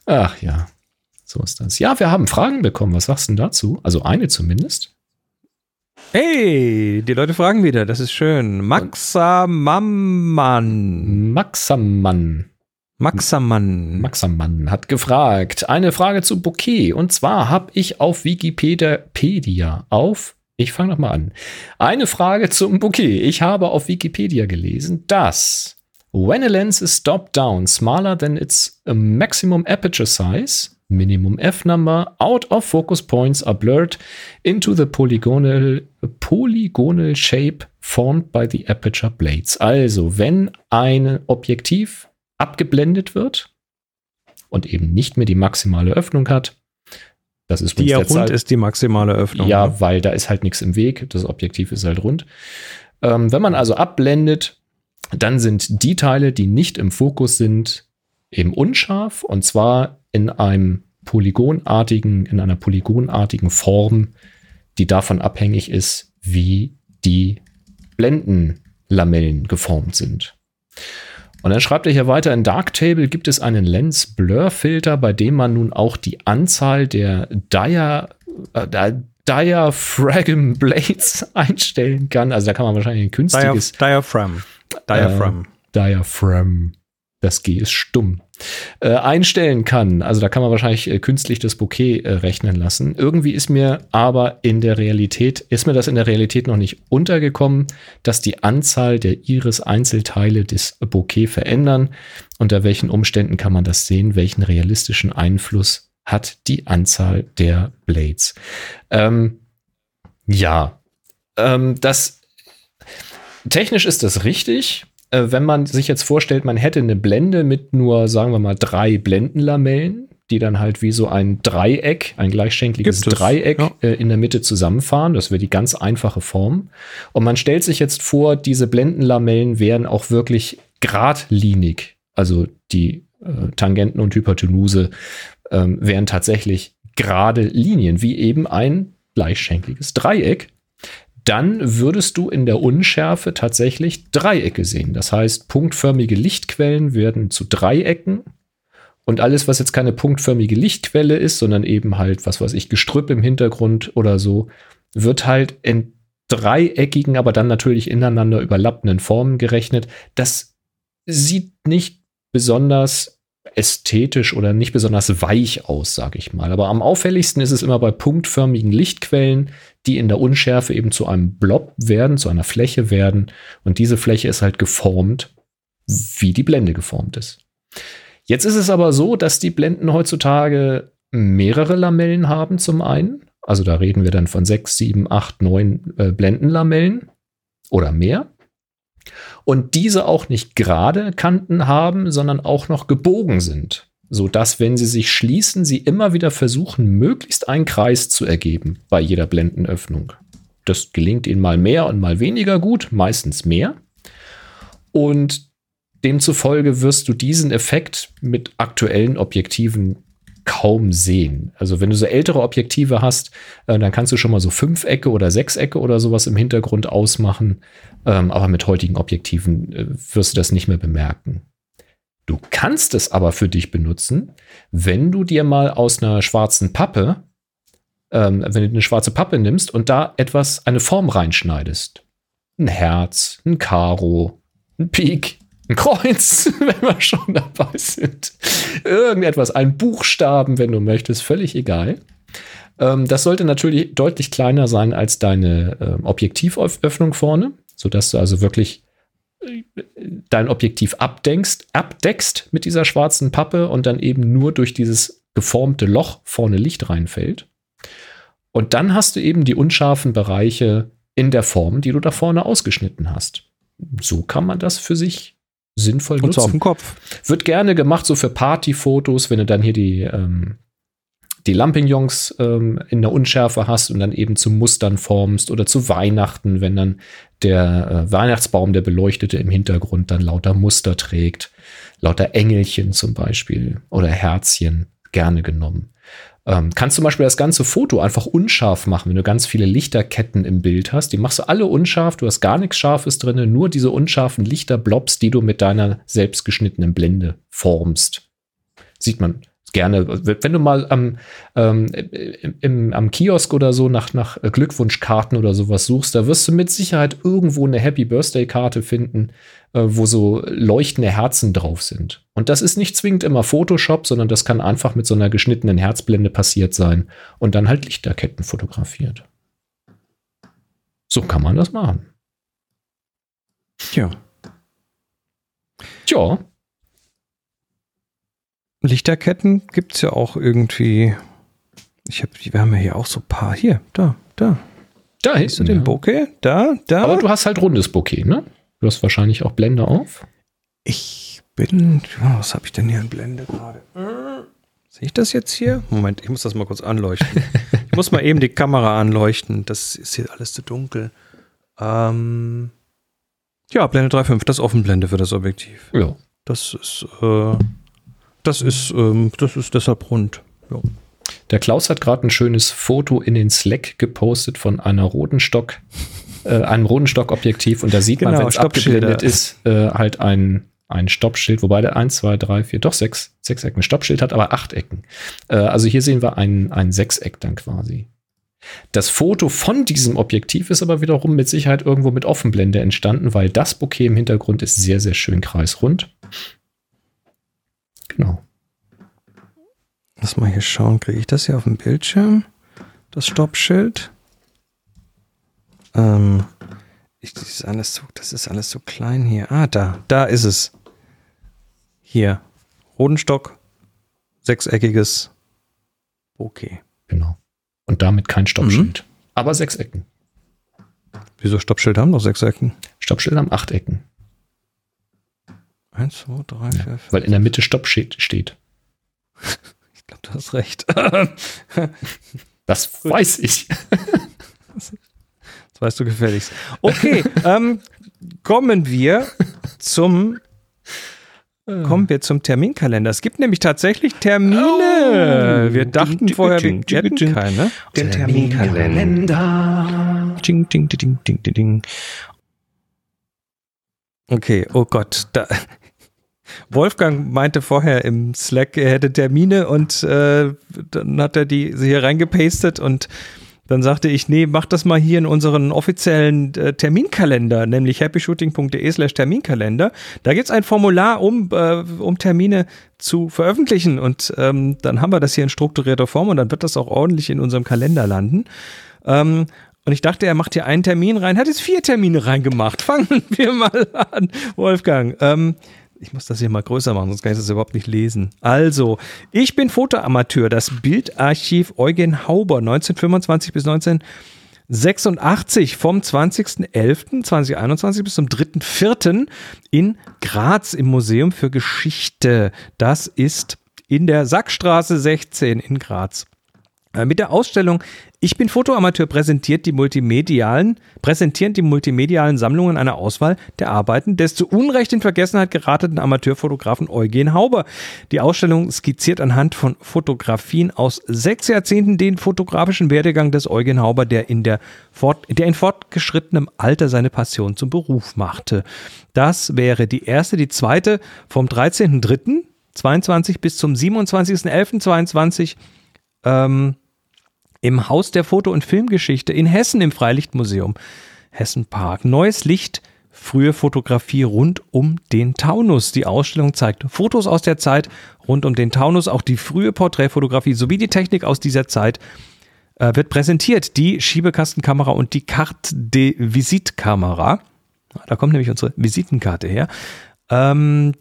Ach ja, so ist das. Ja, wir haben Fragen bekommen. Was sagst du denn dazu? Also eine zumindest. Hey, die Leute fragen wieder. Das ist schön. Maxamann hat gefragt. Eine Frage zu Bokeh. Und zwar habe ich auf Wikipedia auf Ich fange nochmal an. Eine Frage zum Bouquet. Ich habe auf Wikipedia gelesen, dass when a lens is stopped down smaller than its maximum aperture size, minimum f-number, out of focus points are blurred into the polygonal shape formed by the aperture blades. Also, wenn ein Objektiv abgeblendet wird und eben nicht mehr die maximale Öffnung hat, das ist die ja rund halt, ist die maximale Öffnung. Ja, ne? Weil da ist halt nichts im Weg. Das Objektiv ist halt rund. Wenn man also abblendet, dann sind die Teile, die nicht im Fokus sind, eben unscharf. Und zwar in einer polygonartigen Form, die davon abhängig ist, wie die Blendenlamellen geformt sind. Und dann schreibt er hier weiter, in Darktable gibt es einen Lens-Blur-Filter, bei dem man nun auch die Anzahl der Diaphragm Blades einstellen kann. Also da kann man wahrscheinlich ein künstliches... Diaphragm. Das G ist stumm. Einstellen kann. Also da kann man wahrscheinlich künstlich das Bouquet rechnen lassen. Irgendwie ist mir das in der Realität noch nicht untergekommen, dass die Anzahl der Iris-Einzelteile des Bouquet verändern. Unter welchen Umständen kann man das sehen? Welchen realistischen Einfluss hat die Anzahl der Blades? Technisch ist das richtig. Wenn man sich jetzt vorstellt, man hätte eine Blende mit nur, sagen wir mal, 3 Blendenlamellen, die dann halt wie so ein Dreieck, ein gleichschenkliges Dreieck in der Mitte zusammenfahren. Das wäre die ganz einfache Form. Und man stellt sich jetzt vor, diese Blendenlamellen wären auch wirklich geradlinig. Also die Tangenten und Hypotenuse wären tatsächlich gerade Linien, wie eben ein gleichschenkliges Dreieck. Dann würdest du in der Unschärfe tatsächlich Dreiecke sehen. Das heißt, punktförmige Lichtquellen werden zu Dreiecken. Und alles, was jetzt keine punktförmige Lichtquelle ist, sondern eben halt, was weiß ich, Gestrüpp im Hintergrund oder so, wird halt in dreieckigen, aber dann natürlich ineinander überlappenden Formen gerechnet. Das sieht nicht besonders ästhetisch oder nicht besonders weich aus, sage ich mal. Aber am auffälligsten ist es immer bei punktförmigen Lichtquellen, die in der Unschärfe eben zu einem Blob werden, zu einer Fläche werden. Und diese Fläche ist halt geformt, wie die Blende geformt ist. Jetzt ist es aber so, dass die Blenden heutzutage mehrere Lamellen haben zum einen. Also da reden wir dann von 6, 7, 8, 9 Blendenlamellen oder mehr. Und diese auch nicht gerade Kanten haben, sondern auch noch gebogen sind, sodass, wenn sie sich schließen, sie immer wieder versuchen, möglichst einen Kreis zu ergeben bei jeder Blendenöffnung. Das gelingt ihnen mal mehr und mal weniger gut, meistens mehr. Und demzufolge wirst du diesen Effekt mit aktuellen Objektiven kaum sehen. Also wenn du so ältere Objektive hast, dann kannst du schon mal so Fünfecke oder Sechsecke oder sowas im Hintergrund ausmachen. Aber mit heutigen Objektiven wirst du das nicht mehr bemerken. Du kannst es aber für dich benutzen, wenn du dir mal aus einer schwarzen Pappe, wenn du eine schwarze Pappe nimmst und da eine Form reinschneidest. Ein Herz, ein Karo, ein Pik, ein Kreuz, wenn wir schon dabei sind. Irgendetwas, ein Buchstaben, wenn du möchtest, völlig egal. Das sollte natürlich deutlich kleiner sein als deine Objektivöffnung vorne, sodass du also wirklich dein Objektiv abdeckst mit dieser schwarzen Pappe und dann eben nur durch dieses geformte Loch vorne Licht reinfällt. Und dann hast du eben die unscharfen Bereiche in der Form, die du da vorne ausgeschnitten hast. So kann man das für sich sinnvoll nutzen. Auf dem Kopf. Wird gerne gemacht, so für Partyfotos, wenn du dann hier die Lampignons in der Unschärfe hast und dann eben zu Mustern formst oder zu Weihnachten, wenn dann der Weihnachtsbaum, der beleuchtete, im Hintergrund dann lauter Muster trägt. Lauter Engelchen zum Beispiel oder Herzchen, gerne genommen. Kannst zum Beispiel das ganze Foto einfach unscharf machen, wenn du ganz viele Lichterketten im Bild hast. Die machst du alle unscharf, du hast gar nichts Scharfes drin, nur diese unscharfen Lichterblobs, die du mit deiner selbst geschnittenen Blende formst. Sieht man gerne. Wenn du mal am Kiosk oder so nach Glückwunschkarten oder sowas suchst, da wirst du mit Sicherheit irgendwo eine Happy Birthday Karte finden, wo so leuchtende Herzen drauf sind. Und das ist nicht zwingend immer Photoshop, sondern das kann einfach mit so einer geschnittenen Herzblende passiert sein und dann halt Lichterketten fotografiert. So kann man das machen. Tja. Lichterketten gibt es ja auch irgendwie. Wir haben ja hier auch so ein paar. Hier, da. Da hinten, siehst du den Bokeh? Da. Aber du hast halt rundes Bokeh, ne? Du hast wahrscheinlich auch Blende auf. Was habe ich denn hier an Blende gerade? Sehe ich das jetzt hier? Moment, ich muss das mal kurz anleuchten. Ich muss mal eben die Kamera anleuchten. Das ist hier alles zu dunkel. Blende 3.5, das ist Offenblende für das Objektiv. Ja. Das ist deshalb rund. Ja. Der Klaus hat gerade ein schönes Foto in den Slack gepostet von einer Rodenstock, einem Rodenstock-Objektiv. Und da sieht man, wenn es abgeblendet ist, halt ein Stoppschild, wobei der 6 Ecken Stoppschild hat, aber 8 Ecken. Also hier sehen wir ein Sechseck dann quasi. Das Foto von diesem Objektiv ist aber wiederum mit Sicherheit irgendwo mit Offenblende entstanden, weil das Bokeh im Hintergrund ist sehr, sehr schön kreisrund. Genau. Lass mal hier schauen, kriege ich das hier auf dem Bildschirm? Das Stoppschild? Das ist alles so klein hier. Ah, da ist es. Hier. Rodenstock, sechseckiges Bokeh. Genau. Und damit kein Stoppschild. Aber 6 Ecken. Wieso Stoppschild haben doch 6 Ecken? Stoppschild haben 8 Ecken. 1, 2, 3, 4, 5. Weil in der Mitte Stoppschild steht. Ich glaube, du hast recht. Das weiß ich. Das weißt du gefälligst. Okay, kommen wir zum Terminkalender. Es gibt nämlich tatsächlich Termine. Wir dachten vorher, wir hätten keine. Der Terminkalender. Ding, ding, ding, ding, ding, ding. Okay, oh Gott. Wolfgang meinte vorher im Slack, er hätte Termine und dann hat er die hier reingepastet und dann sagte ich, nee, mach das mal hier in unseren offiziellen Terminkalender, nämlich happyshooting.de/Terminkalender. Da gibt es ein Formular, um Termine zu veröffentlichen. Und dann haben wir das hier in strukturierter Form und dann wird das auch ordentlich in unserem Kalender landen. Und ich dachte, er macht hier einen Termin rein, hat jetzt 4 Termine reingemacht. Fangen wir mal an, Wolfgang. Ich muss das hier mal größer machen, sonst kann ich das überhaupt nicht lesen. Also, ich bin Fotoamateur. Das Bildarchiv Eugen Hauber, 1925 bis 1986, vom 20.11.2021 bis zum 3.4. in Graz im Museum für Geschichte. Das ist in der Sackstraße 16 in Graz. Mit der Ausstellung Ich bin Fotoamateur präsentieren die multimedialen Sammlungen einer Auswahl der Arbeiten des zu Unrecht in Vergessenheit geratenen Amateurfotografen Eugen Hauber. Die Ausstellung skizziert anhand von Fotografien aus 6 Jahrzehnten den fotografischen Werdegang des Eugen Hauber, der in fortgeschrittenem Alter seine Passion zum Beruf machte. Das wäre die erste, die zweite vom 13.03.22 bis zum 27.11.22 im Haus der Foto- und Filmgeschichte in Hessen im Freilichtmuseum Hessenpark. Neues Licht, frühe Fotografie rund um den Taunus. Die Ausstellung zeigt Fotos aus der Zeit rund um den Taunus, auch die frühe Porträtfotografie sowie die Technik aus dieser Zeit wird präsentiert. Die Schiebekastenkamera und die Carte de Visite-Kamera. Da kommt nämlich unsere Visitenkarte her. Dann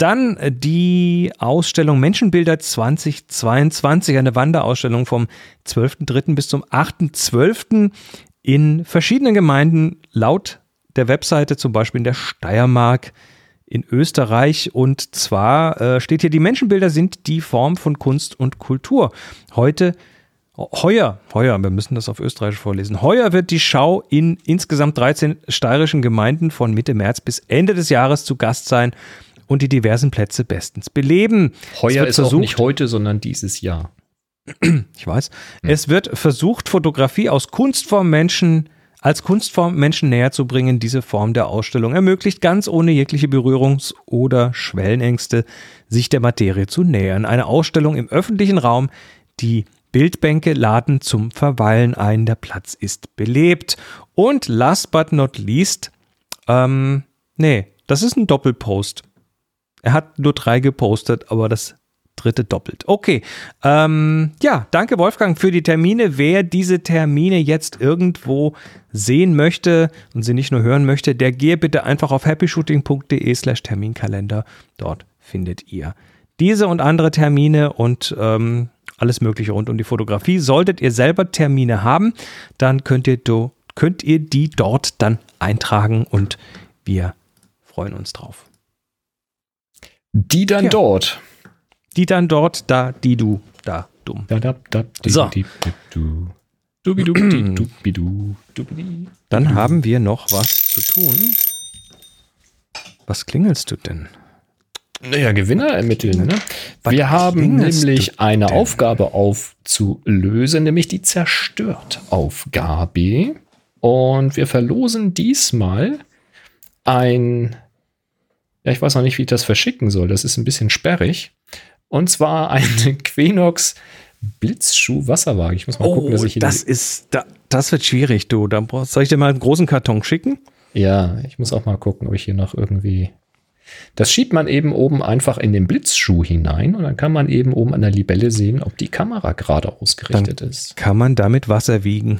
die Ausstellung Menschenbilder 2022, eine Wanderausstellung vom 12.03. bis zum 8.12. in verschiedenen Gemeinden laut der Webseite, zum Beispiel in der Steiermark, in Österreich. Und zwar steht hier, die Menschenbilder sind die Form von Kunst und Kultur. Heuer, wir müssen das auf Österreichisch vorlesen. Heuer wird die Schau in insgesamt 13 steirischen Gemeinden von Mitte März bis Ende des Jahres zu Gast sein und die diversen Plätze bestens beleben. Heuer ist auch nicht heute, sondern dieses Jahr. Ich weiß. Hm. Es wird versucht, Fotografie als Kunstform Menschen näher zu bringen. Diese Form der Ausstellung ermöglicht ganz ohne jegliche Berührungs- oder Schwellenängste, sich der Materie zu nähern. Eine Ausstellung im öffentlichen Raum, die Bildbänke laden zum Verweilen ein, der Platz ist belebt. Und last but not least, das ist ein Doppelpost. Er hat nur 3 gepostet, aber das dritte doppelt. Okay, ja, danke Wolfgang für die Termine. Wer diese Termine jetzt irgendwo sehen möchte und sie nicht nur hören möchte, der gehe bitte einfach auf happyshooting.de/Terminkalender. Dort findet ihr diese und andere Termine und alles Mögliche rund um die Fotografie. Solltet ihr selber Termine haben, dann könnt ihr die dort dann eintragen und wir freuen uns drauf. Die dann dort. Die dann dort, da, die du, da, dumm. So. Dann haben wir noch was zu tun. Was klingelst du denn? Naja, Gewinner ermitteln. Ne? Wir haben nämlich eine Aufgabe aufzulösen, nämlich die Zerstört-Aufgabe. Und wir verlosen diesmal ein... Ja, ich weiß noch nicht, wie ich das verschicken soll. Das ist ein bisschen sperrig. Und zwar eine Quenox Blitzschuh-Wasserwaage. Ich muss mal gucken, dass ich... Das wird schwierig, du. Dann soll ich dir mal einen großen Karton schicken? Ja, ich muss auch mal gucken, ob ich hier noch irgendwie... Das schiebt man eben oben einfach in den Blitzschuh hinein und dann kann man eben oben an der Libelle sehen, ob die Kamera gerade ausgerichtet ist. Kann man damit Wasser wiegen?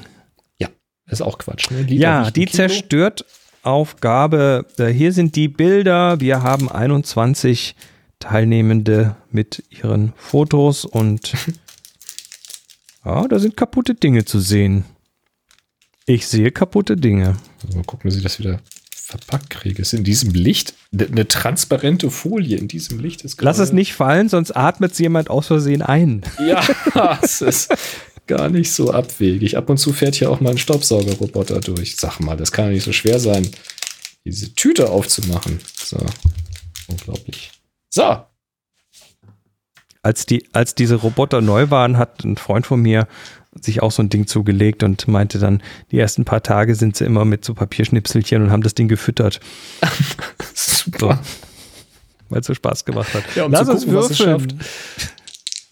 Ja, ist auch Quatsch. Ne? Ja, die zerstört Aufgabe. Hier sind die Bilder. Wir haben 21 Teilnehmende mit ihren Fotos und ja, da sind kaputte Dinge zu sehen. Ich sehe kaputte Dinge. Also mal gucken, dass ich das wieder verpackt kriege. Ist in diesem Licht eine transparente Folie. In diesem Licht ist... Lass es nicht fallen, sonst atmet es jemand aus Versehen ein. Ja, es ist gar nicht so abwegig. Ab und zu fährt hier auch mal ein Staubsaugerroboter durch. Sag mal, das kann ja nicht so schwer sein, diese Tüte aufzumachen. So, unglaublich. So. Als diese Roboter neu waren, hat ein Freund von mir sich auch so ein Ding zugelegt und meinte dann, die ersten paar Tage sind sie immer mit so Papierschnipselchen und haben das Ding gefüttert. Super. So. Weil es so Spaß gemacht hat. Ja, lass uns würfeln.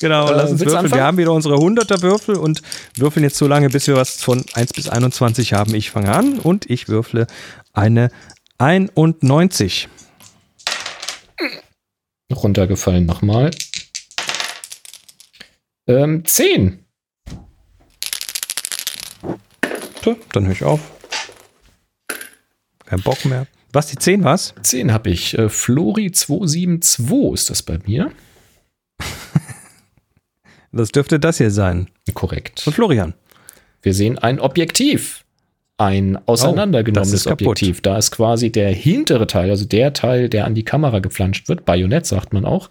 Genau, lass uns würfeln. Wir haben wieder unsere 100er Würfel und würfeln jetzt so lange, bis wir was von 1 bis 21 haben. Ich fange an und ich würfle eine 91. Runtergefallen nochmal. 10. Dann höre ich auf. Kein Bock mehr. Was, die 10 war's? 10 habe ich. Flori 272 ist das bei mir. Das dürfte das hier sein. Korrekt. Von Florian. Wir sehen ein Objektiv. Ein auseinandergenommenes Objektiv. Da ist quasi der hintere Teil, also der Teil, der an die Kamera geflanscht wird, Bajonett sagt man auch,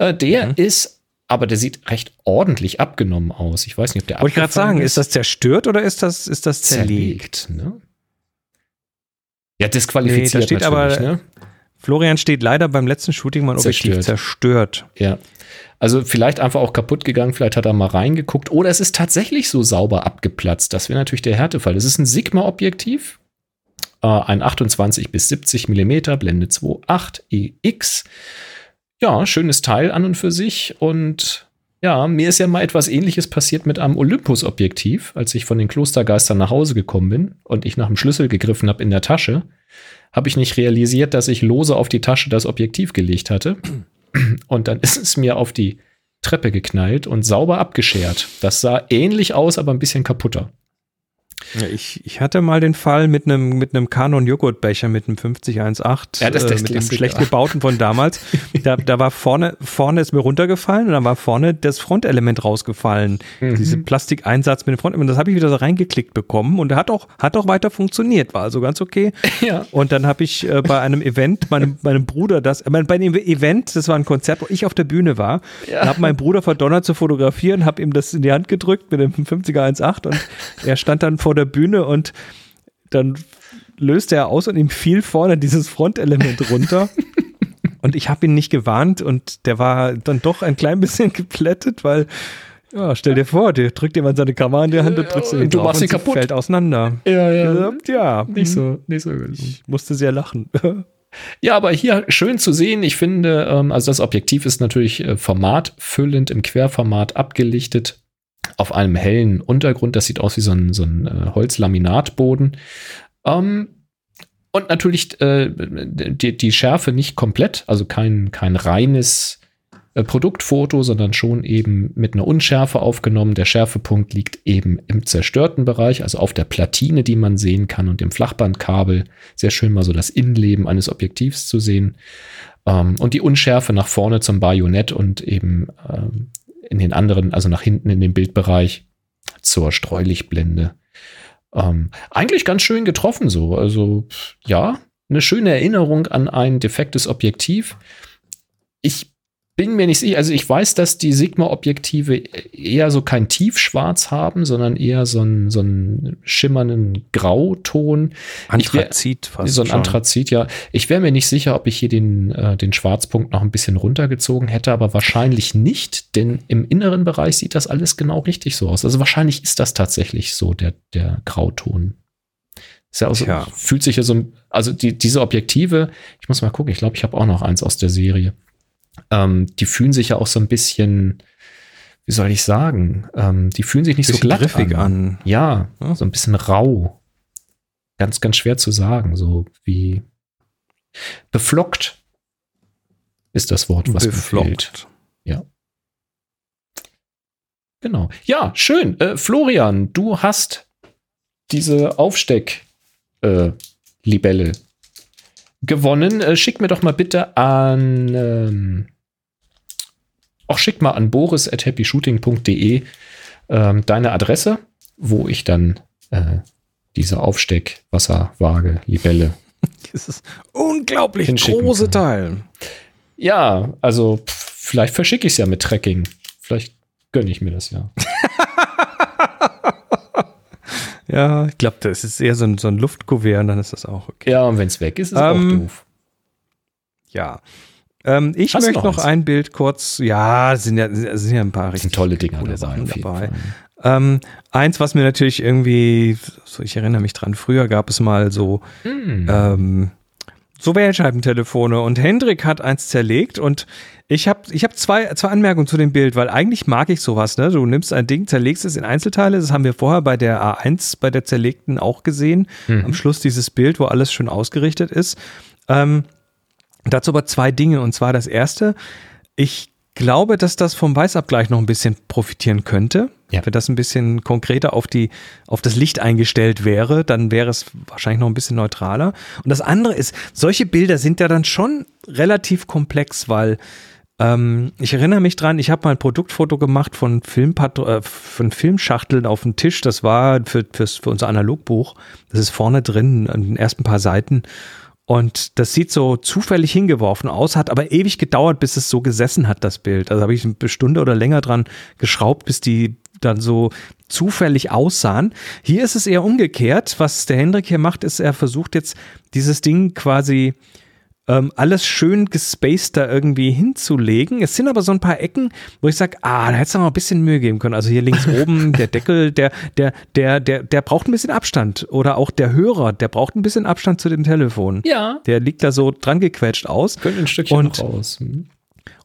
der ist... Aber der sieht recht ordentlich abgenommen aus. Ich weiß nicht, ob der abgenommen ist. Wollte ich gerade sagen, ist das zerstört oder ist das zerlegt? Ne? Ja, disqualifiziert da steht natürlich. Aber, ne? Florian steht leider beim letzten Shooting mal ein Objektiv zerstört. Ja, also vielleicht einfach auch kaputt gegangen, vielleicht hat er mal reingeguckt. Oder es ist tatsächlich so sauber abgeplatzt. Das wäre natürlich der Härtefall. Das ist ein Sigma-Objektiv. Ein 28 bis 70 mm, Blende 2.8 EX. Ja, schönes Teil an und für sich. Und ja, mir ist ja mal etwas Ähnliches passiert mit einem Olympus-Objektiv, als ich von den Klostergeistern nach Hause gekommen bin und ich nach dem Schlüssel gegriffen habe in der Tasche, habe ich nicht realisiert, dass ich lose auf die Tasche das Objektiv gelegt hatte. Und dann ist es mir auf die Treppe geknallt und sauber abgeschert. Das sah ähnlich aus, aber ein bisschen kaputter. Ja, ich hatte mal den Fall mit einem Canon-Joghurtbecher mit einem 5018, ja, mit dem schlecht gebauten von damals. Da war vorne ist mir runtergefallen und dann war vorne das Frontelement rausgefallen. Mhm. Diese Plastikeinsatz mit dem Frontelement. Das habe ich wieder so reingeklickt bekommen und hat auch weiter funktioniert, war also ganz okay. Ja. Und dann habe ich bei einem Event meinem Bruder das war ein Konzert, wo ich auf der Bühne war, habe meinen Bruder verdonnert zu fotografieren, habe ihm das in die Hand gedrückt mit dem 5018 und er stand dann vor der Bühne und dann löste er aus und ihm fiel vorne dieses Frontelement runter und ich habe ihn nicht gewarnt und der war dann doch ein klein bisschen geplättet, weil, ja, stell dir vor, dir drückt jemand seine Kamera in die Hand und drückst ihn drauf und sie kaputt. Fällt auseinander. Ja. Ja, nicht so gut. Ich musste sehr lachen. Ja, aber hier schön zu sehen, ich finde, also das Objektiv ist natürlich formatfüllend, im Querformat abgelichtet, auf einem hellen Untergrund. Das sieht aus wie so ein Holzlaminatboden. Und natürlich die Schärfe nicht komplett, also kein reines Produktfoto, sondern schon eben mit einer Unschärfe aufgenommen. Der Schärfepunkt liegt eben im zerstörten Bereich, also auf der Platine, die man sehen kann, und dem Flachbandkabel. Sehr schön mal so das Innenleben eines Objektivs zu sehen. Und die Unschärfe nach vorne zum Bajonett und eben in den anderen, also nach hinten in den Bildbereich zur Streulichtblende. Eigentlich ganz schön getroffen so. Also ja, eine schöne Erinnerung an ein defektes Objektiv. Ich bin mir nicht sicher, also ich weiß, dass die Sigma-Objektive eher so kein Tiefschwarz haben, sondern eher so einen schimmernden Grauton. Anthrazit fast. So ein Anthrazit, ja. Ich wäre mir nicht sicher, ob ich hier den Schwarzpunkt noch ein bisschen runtergezogen hätte, aber wahrscheinlich nicht, denn im inneren Bereich sieht das alles genau richtig so aus. Also wahrscheinlich ist das tatsächlich so der Grauton. Ist ja auch so, ja. Fühlt sich ja so, also diese Objektive, ich muss mal gucken, ich glaube, ich habe auch noch eins aus der Serie. Die fühlen sich ja auch so ein bisschen, wie soll ich sagen, die fühlen sich nicht so glatt an. Ja, ja, so ein bisschen rau. Ganz, ganz schwer zu sagen, so wie beflockt ist das Wort, was beflockt. Ja. Genau. Ja, schön. Florian, du hast diese Aufsteck-Libelle gewonnen. Schick mir doch mal bitte an schick mal an boris@happyshooting.de deine Adresse, wo ich dann diese Aufsteck-Wasserwaage-Libelle dieses unglaublich große Teil. Ja, also vielleicht verschicke ich es ja mit Tracking. Vielleicht gönne ich mir das ja. Ja, ich glaube, das ist eher so ein Luftkuvert und dann ist das auch okay. Ja, und wenn es weg ist, ist es auch doof. Ja. Ich möchte noch ein Bild kurz, ja, sind ja ein paar richtig tolle Dinger dabei. Eins, was mir natürlich irgendwie, so ich erinnere mich dran, früher gab es mal so so Wählscheibentelefone und Hendrik hat eins zerlegt und ich hab zwei Anmerkungen zu dem Bild, weil eigentlich mag ich sowas, ne? Du nimmst ein Ding, zerlegst es in Einzelteile, das haben wir vorher bei der A1, bei der zerlegten auch gesehen, am Schluss dieses Bild, wo alles schön ausgerichtet ist. Dazu aber zwei Dinge, und zwar das erste, ich glaube, dass das vom Weißabgleich noch ein bisschen profitieren könnte. Ja. Wenn das ein bisschen konkreter auf das Licht eingestellt wäre, dann wäre es wahrscheinlich noch ein bisschen neutraler. Und das andere ist, solche Bilder sind ja dann schon relativ komplex, weil ich erinnere mich dran, ich habe mal ein Produktfoto gemacht von Filmschachteln auf dem Tisch. Das war für unser Analogbuch. Das ist vorne drin an den ersten paar Seiten. Und das sieht so zufällig hingeworfen aus, hat aber ewig gedauert, bis es so gesessen hat, das Bild. Also habe ich eine Stunde oder länger dran geschraubt, bis die dann so zufällig aussahen. Hier ist es eher umgekehrt. Was der Hendrik hier macht, ist, er versucht jetzt dieses Ding quasi alles schön gespaced da irgendwie hinzulegen. Es sind aber so ein paar Ecken, wo ich sage, da hättest du mal ein bisschen Mühe geben können. Also hier links oben, der Deckel, der braucht ein bisschen Abstand. Oder auch der Hörer, der braucht ein bisschen Abstand zu dem Telefon. Ja. Der liegt da so dran gequetscht aus. Könnte ein Stückchen raus.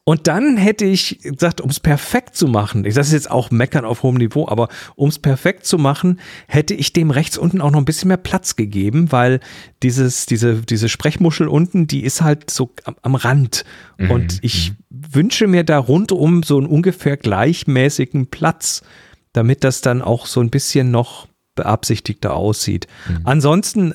Und dann hätte ich gesagt, um es perfekt zu machen, das ist jetzt auch meckern auf hohem Niveau, aber um es perfekt zu machen, hätte ich dem rechts unten auch noch ein bisschen mehr Platz gegeben, weil diese Sprechmuschel unten, die ist halt so am Rand. Und ich wünsche mir da rundum so einen ungefähr gleichmäßigen Platz, damit das dann auch so ein bisschen noch beabsichtigter aussieht. Ansonsten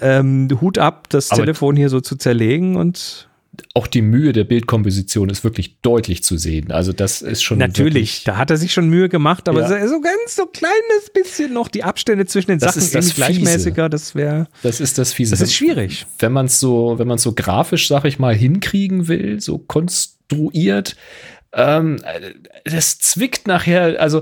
Hut ab, das Telefon hier so zu zerlegen, und auch die Mühe der Bildkomposition ist wirklich deutlich zu sehen. Also das ist schon natürlich, da hat er sich schon Mühe gemacht, aber ja, so ganz so kleines bisschen noch die Abstände zwischen den Sachen irgendwie gleichmäßiger, das wäre. Das ist das Fiese. Das ist schwierig. Wenn man es so, grafisch, sag ich mal, hinkriegen will, so konstruiert, das zwickt nachher, also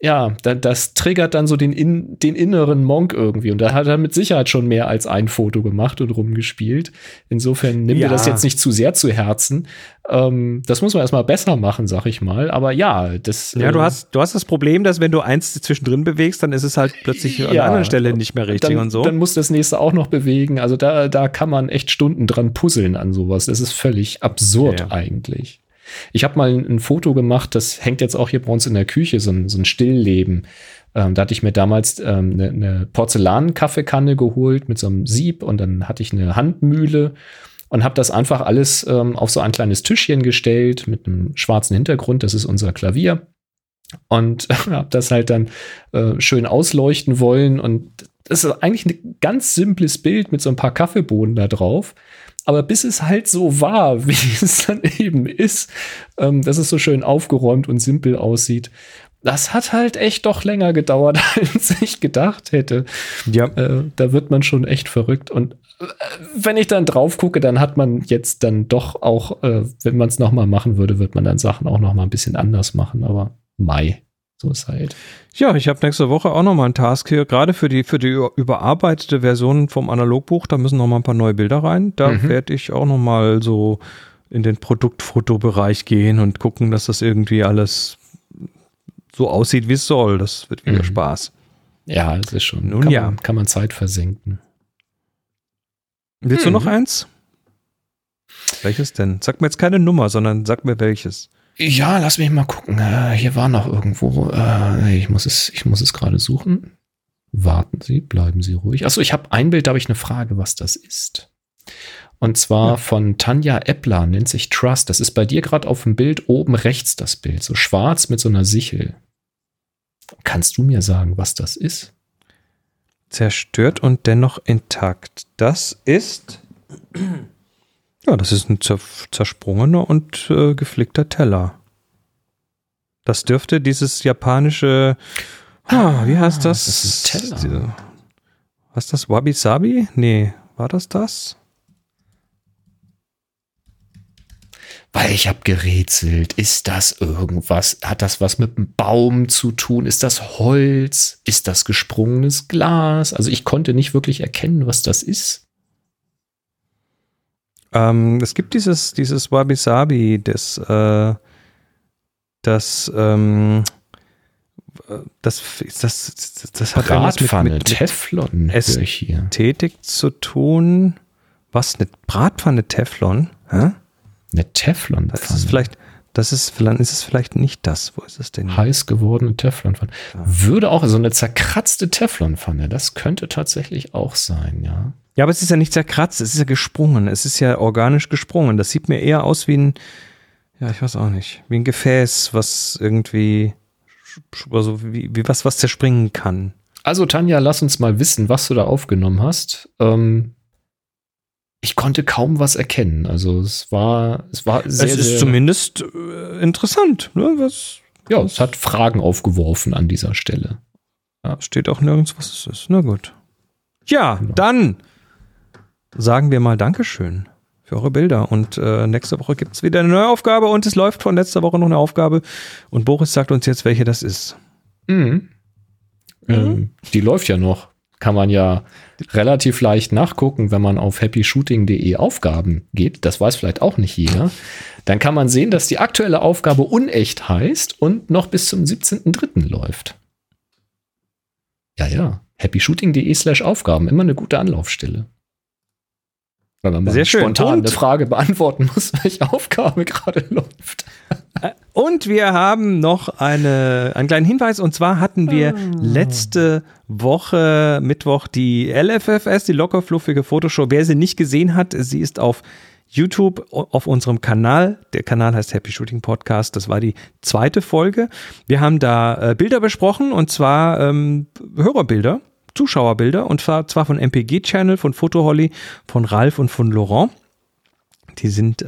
ja, das triggert dann so den inneren Monk irgendwie. Und da hat er mit Sicherheit schon mehr als ein Foto gemacht und rumgespielt. Insofern nimm dir das jetzt nicht zu sehr zu Herzen. Das muss man erstmal besser machen, sag ich mal. Aber ja, das. Ja, du hast das Problem, dass wenn du eins zwischendrin bewegst, dann ist es halt plötzlich an der anderen Stelle nicht mehr richtig und so. Dann musst du das nächste auch noch bewegen. Also da kann man echt Stunden dran puzzeln an sowas. Das ist völlig absurd eigentlich. Ich habe mal ein Foto gemacht, das hängt jetzt auch hier bei uns in der Küche, so ein Stillleben. Da hatte ich mir damals eine Porzellan-Kaffeekanne geholt mit so einem Sieb und dann hatte ich eine Handmühle und habe das einfach alles auf so ein kleines Tischchen gestellt mit einem schwarzen Hintergrund. Das ist unser Klavier. Und habe das halt dann schön ausleuchten wollen. Und das ist eigentlich ein ganz simples Bild mit so ein paar Kaffeebohnen da drauf. Aber bis es halt so war, wie es dann eben ist, dass es so schön aufgeräumt und simpel aussieht, das hat halt echt doch länger gedauert, als ich gedacht hätte. Ja. Da wird man schon echt verrückt. Und wenn ich dann drauf gucke, dann hat man jetzt dann doch auch, wenn man es nochmal machen würde, wird man dann Sachen auch nochmal ein bisschen anders machen. Aber Mai, so ist halt. Ja, ich habe nächste Woche auch nochmal einen Task hier, gerade für die überarbeitete Version vom Analogbuch. Da müssen nochmal ein paar neue Bilder rein. Da werde ich auch nochmal so in den Produktfotobereich gehen und gucken, dass das irgendwie alles so aussieht, wie es soll. Das wird wieder Spaß. Ja, das ist schon. Nun ja. Kann man Zeit versenken. Willst du noch eins? Welches denn? Sag mir jetzt keine Nummer, sondern sag mir welches. Ja, lass mich mal gucken. Hier war noch irgendwo. Ich muss es gerade suchen. Warten Sie, bleiben Sie ruhig. Achso, ich habe ein Bild, da habe ich eine Frage, was das ist. Und zwar von Tanja Eppler, nennt sich Trust. Das ist bei dir gerade auf dem Bild oben rechts das Bild. So schwarz mit so einer Sichel. Kannst du mir sagen, was das ist? Zerstört und dennoch intakt. Das ist... Ja, das ist ein zersprungener und geflickter Teller. Das dürfte dieses japanische... wie heißt das? Das ist ein Teller. Was ist das? Wabi-Sabi? Nee, war das? Weil ich habe gerätselt. Ist das irgendwas? Hat das was mit einem Baum zu tun? Ist das Holz? Ist das gesprungenes Glas? Also ich konnte nicht wirklich erkennen, was das ist. Es gibt dieses Wabi-Sabi, das hat mit Teflon Ästhetik zu tun. Was, eine Bratpfanne Teflon? Hä? Eine Teflonpfanne? Ist es vielleicht nicht das. Wo ist es denn? Heiß gewordene Teflonpfanne. Ja. Würde auch, so eine zerkratzte Teflonpfanne, das könnte tatsächlich auch sein, ja. Ja, aber es ist ja nicht zerkratzt, es ist ja gesprungen, es ist ja organisch gesprungen. Das sieht mir eher aus wie ein, ja, ich weiß auch nicht, wie ein Gefäß, was irgendwie, also wie was zerspringen kann. Also Tanja, lass uns mal wissen, was du da aufgenommen hast. Ich konnte kaum was erkennen, also es war sehr... Es ist sehr, zumindest interessant, ne? Es hat Fragen aufgeworfen an dieser Stelle. Ja. Steht auch nirgends, was es ist, na gut. Ja, genau. Dann... Sagen wir mal Dankeschön für eure Bilder und nächste Woche gibt es wieder eine neue Aufgabe und es läuft von letzter Woche noch eine Aufgabe und Boris sagt uns jetzt, welche das ist. Die läuft ja noch. Kann man ja relativ leicht nachgucken, wenn man auf happyshooting.de Aufgaben geht. Das weiß vielleicht auch nicht jeder. Dann kann man sehen, dass die aktuelle Aufgabe unecht heißt und noch bis zum 17.03. läuft. Ja. happyshooting.de/Aufgaben. Immer eine gute Anlaufstelle. Wenn man mal sehr spontan eine Frage beantworten muss, welche Aufgabe gerade läuft. Und wir haben noch einen kleinen Hinweis. Und zwar hatten wir letzte Woche Mittwoch die LFFS, die lockerfluffige Fotoshow. Wer sie nicht gesehen hat, sie ist auf YouTube auf unserem Kanal. Der Kanal heißt Happy Shooting Podcast. Das war die zweite Folge. Wir haben da Bilder besprochen und zwar Hörerbilder. Zuschauerbilder und zwar von MPG Channel, von Fotoholly, von Ralf und von Laurent. Die sind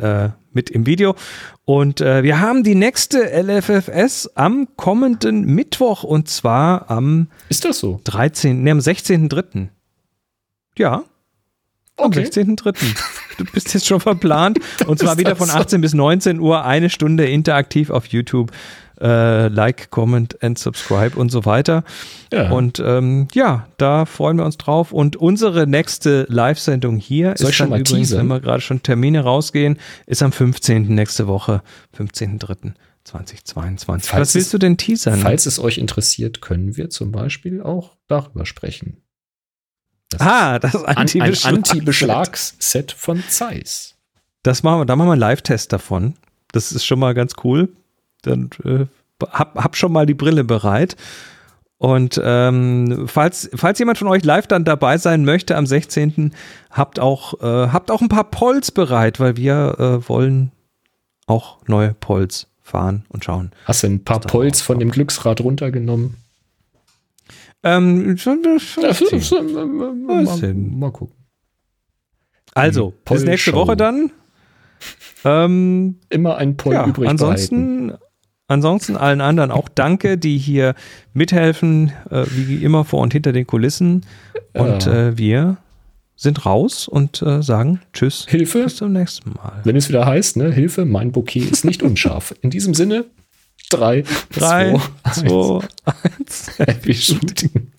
mit im Video und wir haben die nächste LFFS am kommenden Mittwoch und zwar am Ist das so? 16.03. Ja. Okay. Am 16.03. Du bist jetzt schon verplant und zwar wieder von 18 bis 19 Uhr, eine Stunde interaktiv auf YouTube. Like, comment and subscribe und so weiter. Ja. Und da freuen wir uns drauf. Und unsere nächste Live-Sendung hier ist schon dann übrigens, wenn wir gerade schon Termine rausgehen, ist am 15. nächste Woche, 15.03.2022. Was willst du denn teasern? Falls es euch interessiert, können wir zum Beispiel auch darüber sprechen. Das ist ein Anti-Beschlags-Set von Zeiss. Das machen wir, da machen wir einen Live-Test davon. Das ist schon mal ganz cool. Dann hab schon mal die Brille bereit Und falls jemand von euch live dann dabei sein möchte am 16. habt auch ein paar Polls bereit, weil wir wollen auch neue Polls fahren und schauen. Hast du ein paar Polls von dem Glücksrad runtergenommen? Mal gucken. Also, bis nächste Woche dann. Immer ein Poll übrig ansonsten behalten. Ansonsten allen anderen auch danke, die hier mithelfen, wie immer vor und hinter den Kulissen. Und wir sind raus und sagen Tschüss. Hilfe. Bis zum nächsten Mal. Wenn es wieder heißt, ne? Hilfe, mein Bouquet ist nicht unscharf. In diesem Sinne, 3, 2, 1. Happy Shooting.